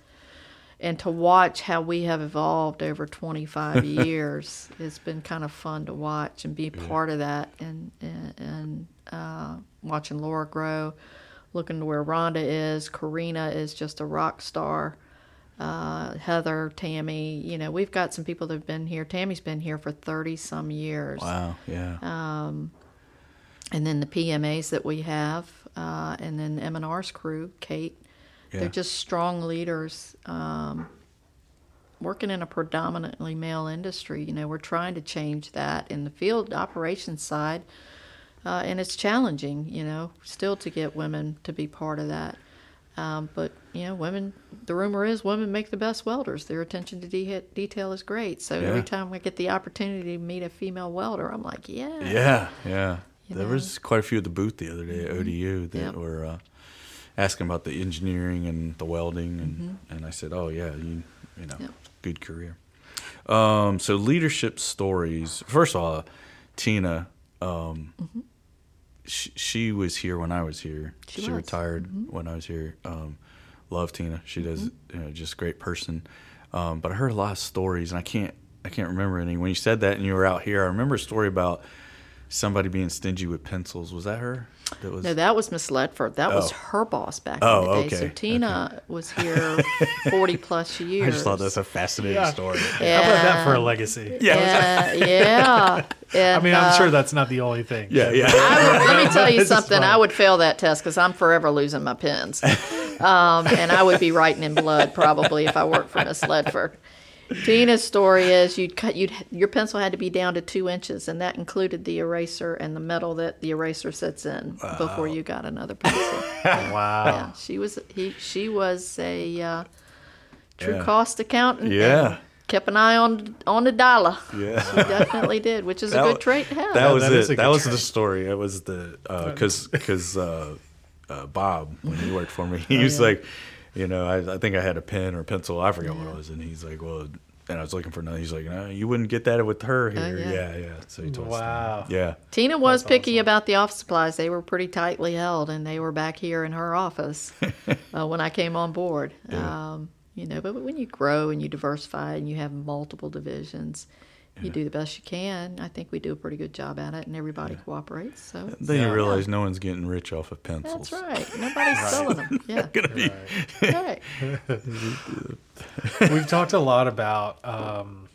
And to watch how we have evolved over twenty-five years, it's been kind of fun to watch and be yeah. part of that, and and, and uh, watching Laura grow, looking to where Rhonda is. Karina is just a rock star. Uh, Heather, Tammy, you know, we've got some people that have been here. Tammy's been here for thirty-some years. Wow, yeah. Um, and then the P M As that we have, uh, and then M and R's crew, Kate. Yeah. They're just strong leaders um, working in a predominantly male industry. You know, we're trying to change that in the field operations side, uh, and it's challenging, you know, still to get women to be part of that. Um, but, you know, women, the rumor is women make the best welders. Their attention to de- detail is great. So yeah. every time we get the opportunity to meet a female welder, I'm like, yeah. Yeah, yeah. You there know? was quite a few at the booth the other day at O D U that yep. were uh, – asking about the engineering and the welding, and, mm-hmm. and I said, oh, yeah, you, you know, yep. good career. Um, so leadership stories. First of all, Tina, um, mm-hmm. sh- she was here when I was here. She, she was. retired mm-hmm. when I was here. Um, love Tina. She does mm-hmm. you know, just great person. Um, but I heard a lot of stories, and I can't I can't remember any. When you said that and you were out here, I remember a story about somebody being stingy with pencils. Was that her? That was... No, that was Miss Ledford. That oh. was her boss back oh, in the day. Okay. So Tina okay. was here forty-plus years. I just thought that's a fascinating yeah. story. Yeah. How about that for a legacy? Yeah. Yeah. yeah. And, I mean, I'm uh, sure that's not the only thing. Yeah, yeah. I would, let me tell you something. I would fail that test because I'm forever losing my pens. Um, and I would be writing in blood probably if I worked for Miss Ledford. Tina's story is you'd cut you'd your pencil had to be down to two inches, and that included the eraser and the metal that the eraser sits in wow. before you got another pencil. Yeah. Wow! Yeah, she was he she was a uh, true yeah. cost accountant. Yeah, kept an eye on on the dollar. Yeah, she definitely did, which is that, a good trait to have. That was that it. That was trait. the story. It was the because uh, because uh, uh, Bob, when he worked for me, he oh, was yeah. like. You know, I, I think I had a pen or a pencil. I forgot yeah. what it was. And he's like, well, and I was looking for another. He's like, no, you wouldn't get that with her here. Uh, yeah. yeah, yeah. So he told wow. us. Wow. Yeah. Tina was That's picky awesome. about the office supplies. They were pretty tightly held, and they were back here in her office uh, when I came on board. Yeah. Um, you know, but when you grow and you diversify and you have multiple divisions, you yeah. do the best you can. I think we do a pretty good job at it, and everybody yeah. cooperates. So then so, you realize yeah. no one's getting rich off of pencils. That's right. Nobody's right. selling them. Yeah. Be... Right. We've talked a lot about. Um,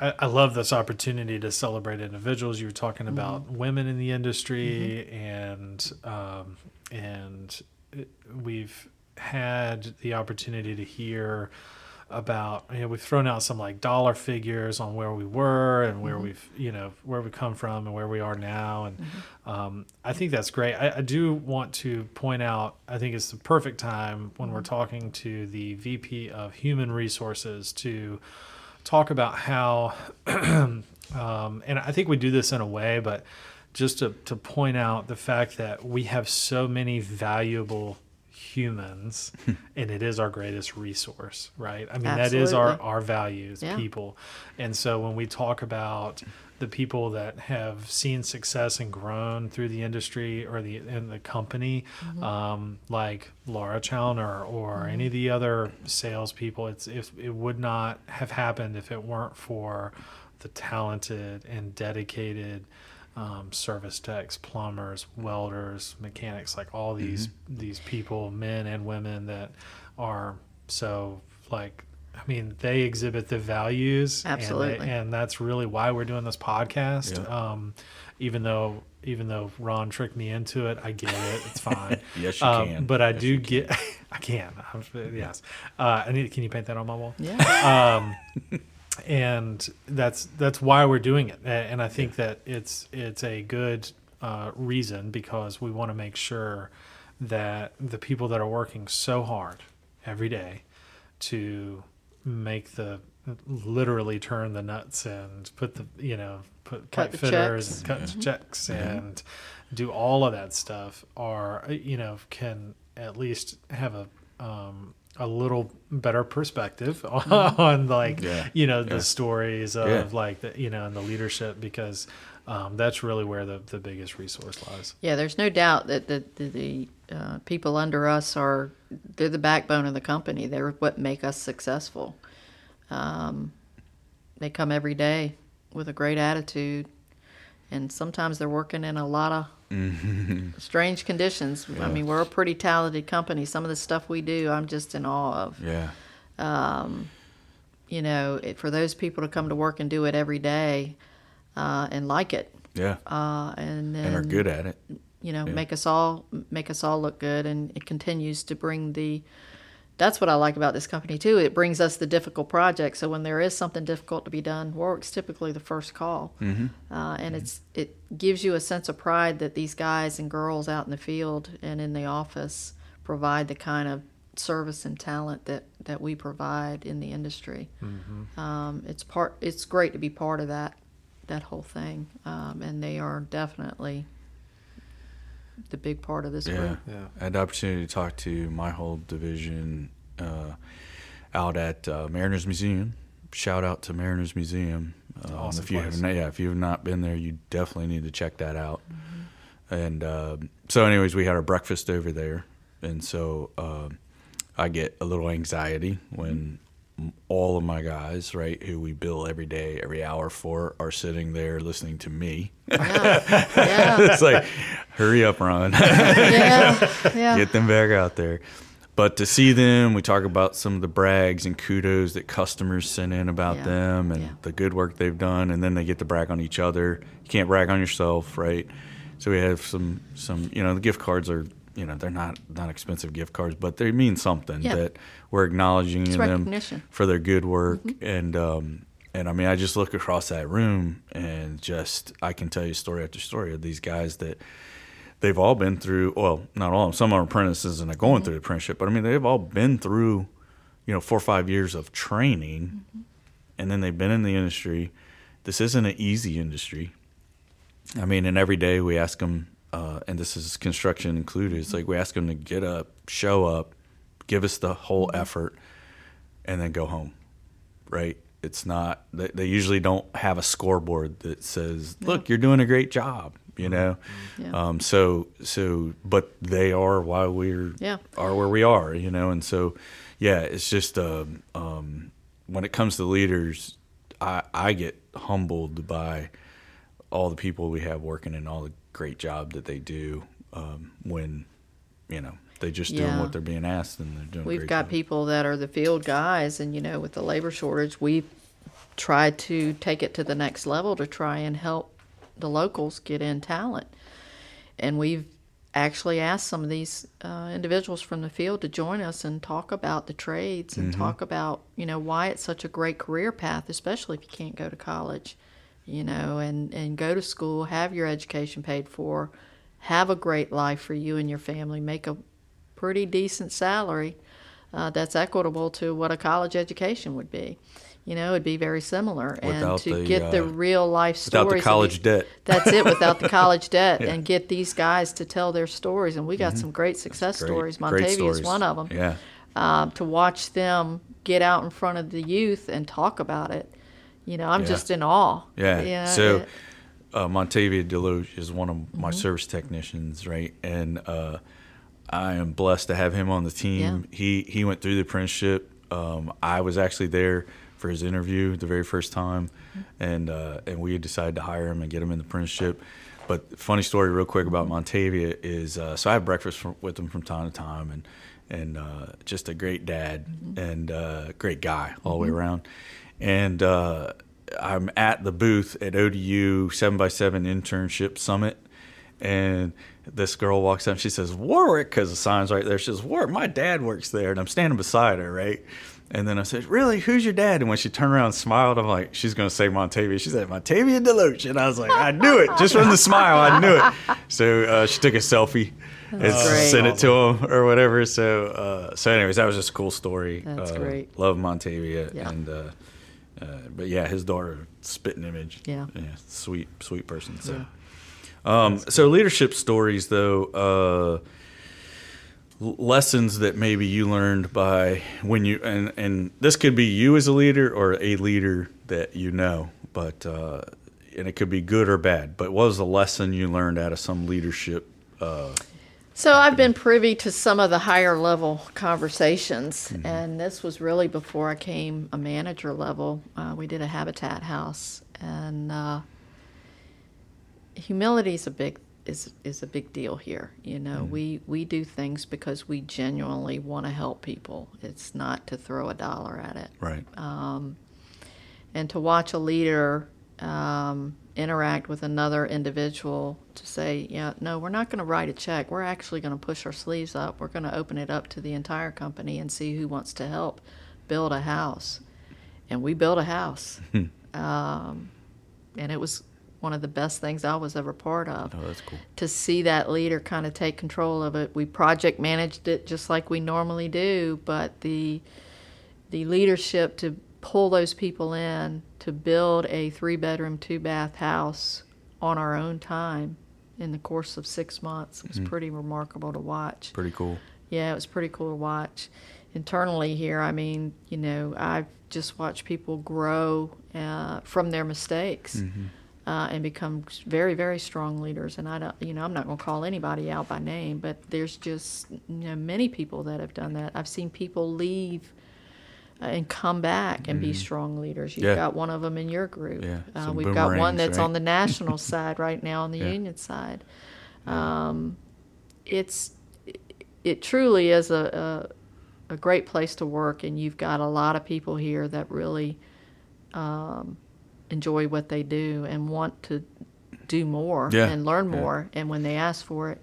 I, I love this opportunity to celebrate individuals. You were talking about mm-hmm. women in the industry, mm-hmm. and um, and we've had the opportunity to hear. About, you know, we've thrown out some like dollar figures on where we were and where mm-hmm. we've, you know, where we've come from and where we are now. And mm-hmm. um, I think that's great. I, I do want to point out, I think it's the perfect time when we're talking to the V P of Human Resources to talk about how, um, and I think we do this in a way, but just to, to point out the fact that we have so many valuable humans, and it is our greatest resource, right? I mean, Absolutely. that is our, our values, yeah. people. And so when we talk about the people that have seen success and grown through the industry or the in the company, mm-hmm. um, like Laura Chowner or mm-hmm. any of the other salespeople, it's if it would not have happened if it weren't for the talented and dedicated Um, service techs, plumbers, welders, mechanics, like all these mm-hmm. these people, men and women that are so like, I mean, they exhibit the values. Absolutely. And, they, and that's really why we're doing this podcast. Yeah. Um, even though even though Ron tricked me into it, I get it. It's fine. yes, you um, can. But I yes, do get. Can. I can. I'm, yes. Uh, I need. Can you paint that on my wall? Yeah. Um, and that's that's why we're doing it, and I think that it's it's a good uh reason, because we want to make sure that the people that are working so hard every day to make the literally turn the nuts and put the you know put cut fitters checks. and cut mm-hmm. checks mm-hmm. and do all of that stuff are you know can at least have a um a little better perspective on, mm-hmm. on like, yeah. you know, the yeah. stories of yeah. like, the, you know, and the leadership, because um, that's really where the, the biggest resource lies. Yeah, there's no doubt that the, the, the uh, people under us are, they're the backbone of the company. They're what make us successful. Um, they come every day with a great attitude, and sometimes they're working in a lot of strange conditions. Yeah. I mean, we're a pretty talented company. Some of the stuff we do, I'm just in awe of. Yeah. Um, you know, it, for those people to come to work and do it every day uh, and like it. Yeah. Uh, and then, and are good at it. You know, yeah. make us all make us all look good, and it continues to bring the. That's what I like about this company too. It brings us the difficult projects. So when there is something difficult to be done, Warwick's typically the first call, mm-hmm. uh, and mm-hmm. it's it gives you a sense of pride that these guys and girls out in the field and in the office provide the kind of service and talent that, that we provide in the industry. Mm-hmm. Um, it's part. It's great to be part of that that whole thing, um, and they are definitely the big part of this yeah. group. Yeah, I had the opportunity to talk to my whole division uh, out at uh, Mariners Museum. Shout out to Mariners Museum. Uh, awesome if you have not, yeah, if you have not been there, you definitely need to check that out. Mm-hmm. And uh, so, anyways, we had our breakfast over there, and so uh, I get a little anxiety when mm-hmm. all of my guys, right, who we bill every day, every hour for, are sitting there listening to me. Yeah. Yeah. It's like, hurry up, Ron. yeah. Yeah. Get them back out there. But to see them, we talk about some of the brags and kudos that customers send in about yeah. them and yeah. the good work they've done, and then they get to brag on each other. You can't brag on yourself, right? So we have some, some you know, the gift cards are, you know, they're not, not expensive gift cards, but they mean something yeah. that we're acknowledging them for their good work. Mm-hmm. And, um, And, I mean, I just look across that room and just I can tell you story after story of these guys that they've all been through – well, not all of them. Some are apprentices and are going mm-hmm. through the apprenticeship. But, I mean, they've all been through, you know, four or five years of training, mm-hmm. and then they've been in the industry. This isn't an easy industry. I mean, and every day we ask them uh, – and this is construction included. It's mm-hmm. like we ask them to get up, show up, give us the whole effort, and then go home, right? It's not, they, they usually don't have a scoreboard that says, look, you're doing a great job, you know? Yeah. Um, so, so, but they are why we're, yeah. are where we are, you know? And so, yeah, it's just, um, um, when it comes to leaders, I, I get humbled by all the people we have working and all the great job that they do, um, when, you know, they just yeah. doing what they're being asked, and they're doing. We've got job. people that are the field guys, and you know, with the labor shortage, we tried to take it to the next level to try and help the locals get in talent. And we've actually asked some of these uh, individuals from the field to join us and talk about the trades and mm-hmm. talk about you know why it's such a great career path, especially if you can't go to college, you know, and and go to school, have your education paid for, have a great life for you and your family, make a pretty decent salary, uh, that's equitable to what a college education would be. You know, it'd be very similar. Without and to the, get uh, the real life stories. Without the college we, debt. That's it, without the college debt. Yeah. And get these guys to tell their stories. And we got mm-hmm. some great success great, stories. Montavia great stories. is one of them. Yeah. Uh, to watch them get out in front of the youth and talk about it. You know, I'm yeah. just in awe. Yeah. yeah. So uh, Montavia DeLoach is one of my mm-hmm. service technicians, right? And uh, I am blessed to have him on the team. Yeah. He, he went through the apprenticeship. Um, I was actually there for his interview the very first time, and uh, and we decided to hire him and get him in the apprenticeship. But funny story real quick about Montavia is, uh, so I have breakfast from, with him from time to time, and and uh, just a great dad mm-hmm. and uh, great guy all the mm-hmm. way around. And uh, I'm at the booth at O D U seven by seven Internship Summit, and this girl walks up and she says, Warwick, because the sign's right there. She says, Warwick, my dad works there, and I'm standing beside her, right? And then I said, really, who's your dad? And when she turned around and smiled, I'm like, she's going to say Montavia. She said, Montavia DeLoach. And I was like, I knew it. Just from the smile, I knew it. So uh, she took a selfie That's and great. sent it to him or whatever. So, uh, so anyways, that was just a cool story. That's uh, great. Love Montavia. Yeah. And, uh, uh, but, yeah, his daughter, spitting image. Yeah. yeah sweet, sweet person. So, yeah. um, so leadership stories, though. Uh, lessons that maybe you learned by when you, and, and this could be you as a leader or a leader that you know, but, uh, and it could be good or bad, but what was the lesson you learned out of some leadership? Uh, so I've been privy to some of the higher level conversations, mm-hmm. and this was really before I came a manager level. Uh, we did a habitat house, and uh, humility is a big is is a big deal here. You know, mm-hmm. we, we do things because we genuinely want to help people. It's not to throw a dollar at it. Right. Um, and to watch a leader um, interact with another individual to say, yeah, no, we're not going to write a check. We're actually going to push our sleeves up. We're going to open it up to the entire company and see who wants to help build a house. And we built a house. um, and it was one of the best things I was ever part of. Oh, that's cool. To see that leader kind of take control of it. We project managed it just like we normally do, but the the leadership to pull those people in to build a three-bedroom, two-bath house on our own time in the course of six months was mm-hmm. pretty remarkable to watch. Pretty cool. Yeah, it was pretty cool to watch. Internally here, I mean, you know, I've just watched people grow uh, from their mistakes. Mm-hmm. Uh, and become very, very strong leaders. And I don't, you know, I'm not going to call anybody out by name, but there's just, you know, many people that have done that. I've seen people leave uh, and come back and mm-hmm. be strong leaders. You've yeah. got one of them in your group. Yeah. Uh, we've got one that's right? on the national side right now, on the yeah. union side. Um, it's, it truly is a, a, a great place to work, and you've got a lot of people here that really um, enjoy what they do and want to do more yeah. and learn more. Yeah. And when they ask for it,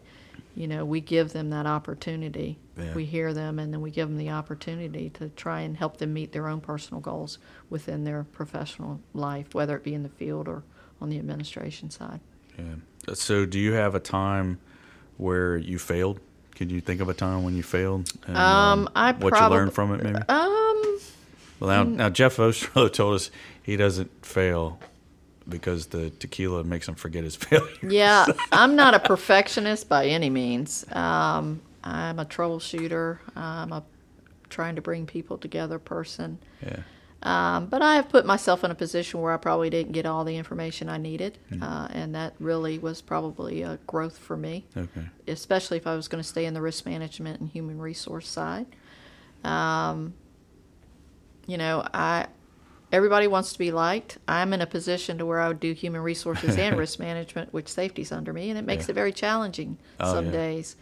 you know, we give them that opportunity. Yeah. We hear them, and then we give them the opportunity to try and help them meet their own personal goals within their professional life, whether it be in the field or on the administration side. Yeah. So do you have a time where you failed? Could you think of a time when you failed? And, um, um, I what prob- you learned from it, maybe? Um, well, now, now Jeff Osterloh told us he doesn't fail because the tequila makes him forget his failures. Yeah, I'm not a perfectionist by any means. Um, I'm a troubleshooter. I'm a trying to bring people together person. Yeah. Um, but I have put myself in a position where I probably didn't get all the information I needed, mm-hmm. uh, and that really was probably a growth for me, okay. especially if I was going to stay in the risk management and human resource side. Um, you know, I... Everybody wants to be liked. I'm in a position to where I would do human resources and risk management, which safety's under me, and it makes yeah. it very challenging oh, some yeah. days.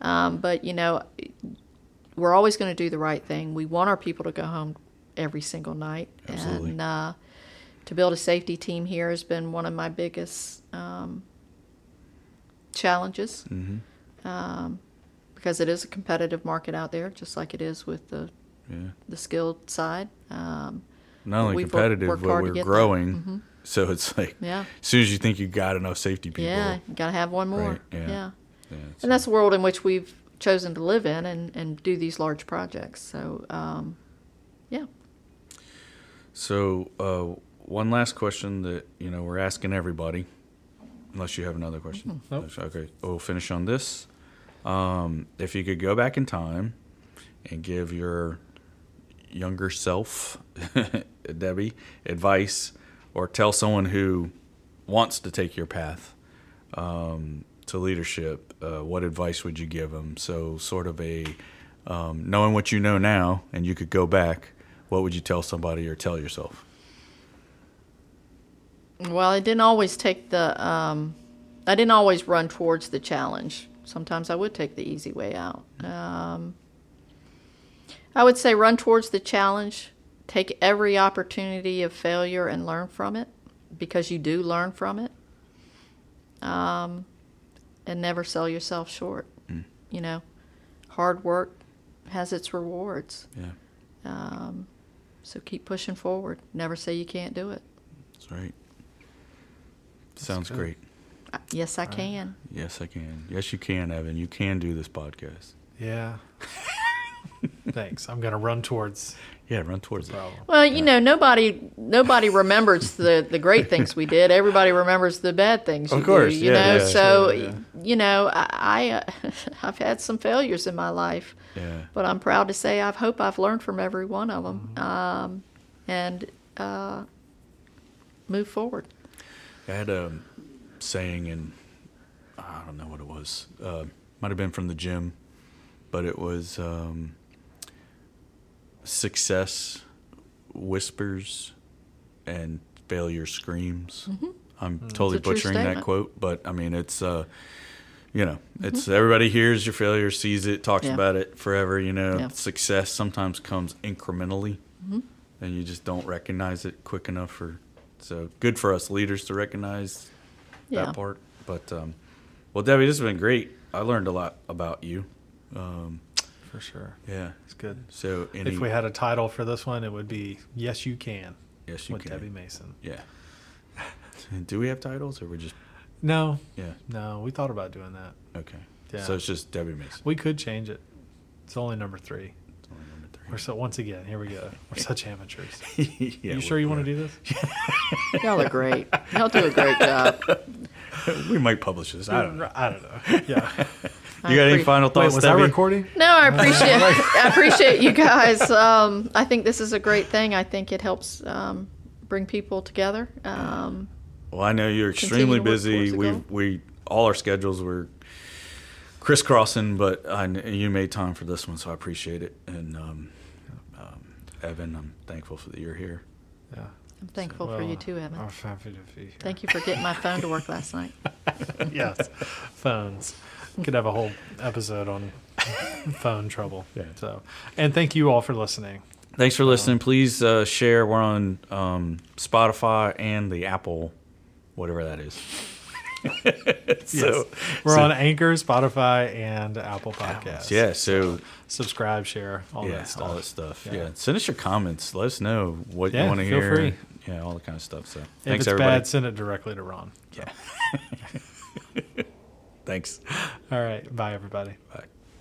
Um, but, you know, we're always going to do the right thing. We want our people to go home every single night. Absolutely. And uh, to build a safety team here has been one of my biggest um, challenges mm-hmm. um, because it is a competitive market out there, just like it is with the, yeah. the skilled side. Um Not only competitive, but we're growing. Mm-hmm. So it's like, yeah. as soon as you think you got enough safety people. Yeah, you got to have one more. Right? Yeah. yeah. yeah that's and that's the world in which we've chosen to live in and, and do these large projects. So, um, yeah. So uh, one last question that, you know, we're asking everybody, unless you have another question. Mm-hmm. Nope. Okay, we'll finish on this. Um, if you could go back in time and give your younger self, Debbie, advice or tell someone who wants to take your path um, to leadership, uh, what advice would you give them? So sort of a, um, knowing what you know now and you could go back, what would you tell somebody or tell yourself? Well, I didn't always take the, um, I didn't always run towards the challenge. Sometimes I would take the easy way out. Um, I would say run towards the challenge, take every opportunity of failure and learn from it, because you do learn from it, um, and never sell yourself short. Mm. You know, hard work has its rewards. Yeah. Um, so keep pushing forward. Never say you can't do it. That's right. That's Sounds good. great. Yes, I can. Uh, yes, I can. Yes, you can, Evan. You can do this podcast. Yeah. Thanks. I'm going to run towards. Yeah, run towards the problem. Well, you yeah. know, nobody nobody remembers the, the great things we did. Everybody remembers the bad things. Of you course, do, you yeah, know. Yeah, so, sure, yeah. you know, I, I uh, I've had some failures in my life. Yeah. But I'm proud to say I hope I've learned from every one of them, mm-hmm. um, and uh, move forward. I had a saying, and I don't know what it was. Uh, might have been from the gym, but it was. Um, Success whispers and failure screams. Mm-hmm. I'm totally butchering that quote, but I mean, it's, uh, you know, mm-hmm. it's everybody hears your failure, sees it, talks yeah. about it forever. You know, yeah. success sometimes comes incrementally mm-hmm. and you just don't recognize it quick enough. For, so good for us leaders to recognize yeah. that part. But, um, well, Debbie, this has been great. I learned a lot about you. Um, For sure. Yeah. It's good. So any, if we had a title for this one, it would be Yes You Can. Yes You Can. With Debbie Mason. Yeah. Do we have titles or we're just. No. Yeah. No, we thought about doing that. Okay. Yeah. So it's just Debbie Mason. We could change it. It's only number three. It's only number three. We're so, once again, here we go. We're such amateurs. yeah, you sure you want to do this? Y'all are great. Y'all do a great job. We might publish this. I don't know. I don't know. Yeah. You got any final thoughts? Wait, was I recording? No, I appreciate I appreciate you guys. Um, I think this is a great thing. I think it helps um, bring people together. Um, well, I know you're extremely busy. We we all our schedules were crisscrossing, but I, you made time for this one, so I appreciate it. And um, um, Evan, I'm thankful for that you're here. Yeah. I'm thankful so, well, for you too, Evan. I'm happy to be here. Thank you for getting my phone to work last night. Yes, phones. Could have a whole episode on phone trouble. Yeah. So, and thank you all for listening. Thanks for listening. Um, Please uh, share. We're on um, Spotify and the Apple, whatever that is. so yes. We're so, on Anchor, Spotify, and Apple Podcasts. Yeah. So subscribe, share, all yeah, that stuff. All that stuff. Yeah. yeah. Send us your comments. Let us know what yeah, you want to hear. Feel free. Yeah, all that kind of stuff. So if thanks, it's everybody. Bad, send it directly to Ron. So. Yeah. Thanks. All right. Bye, everybody. Bye.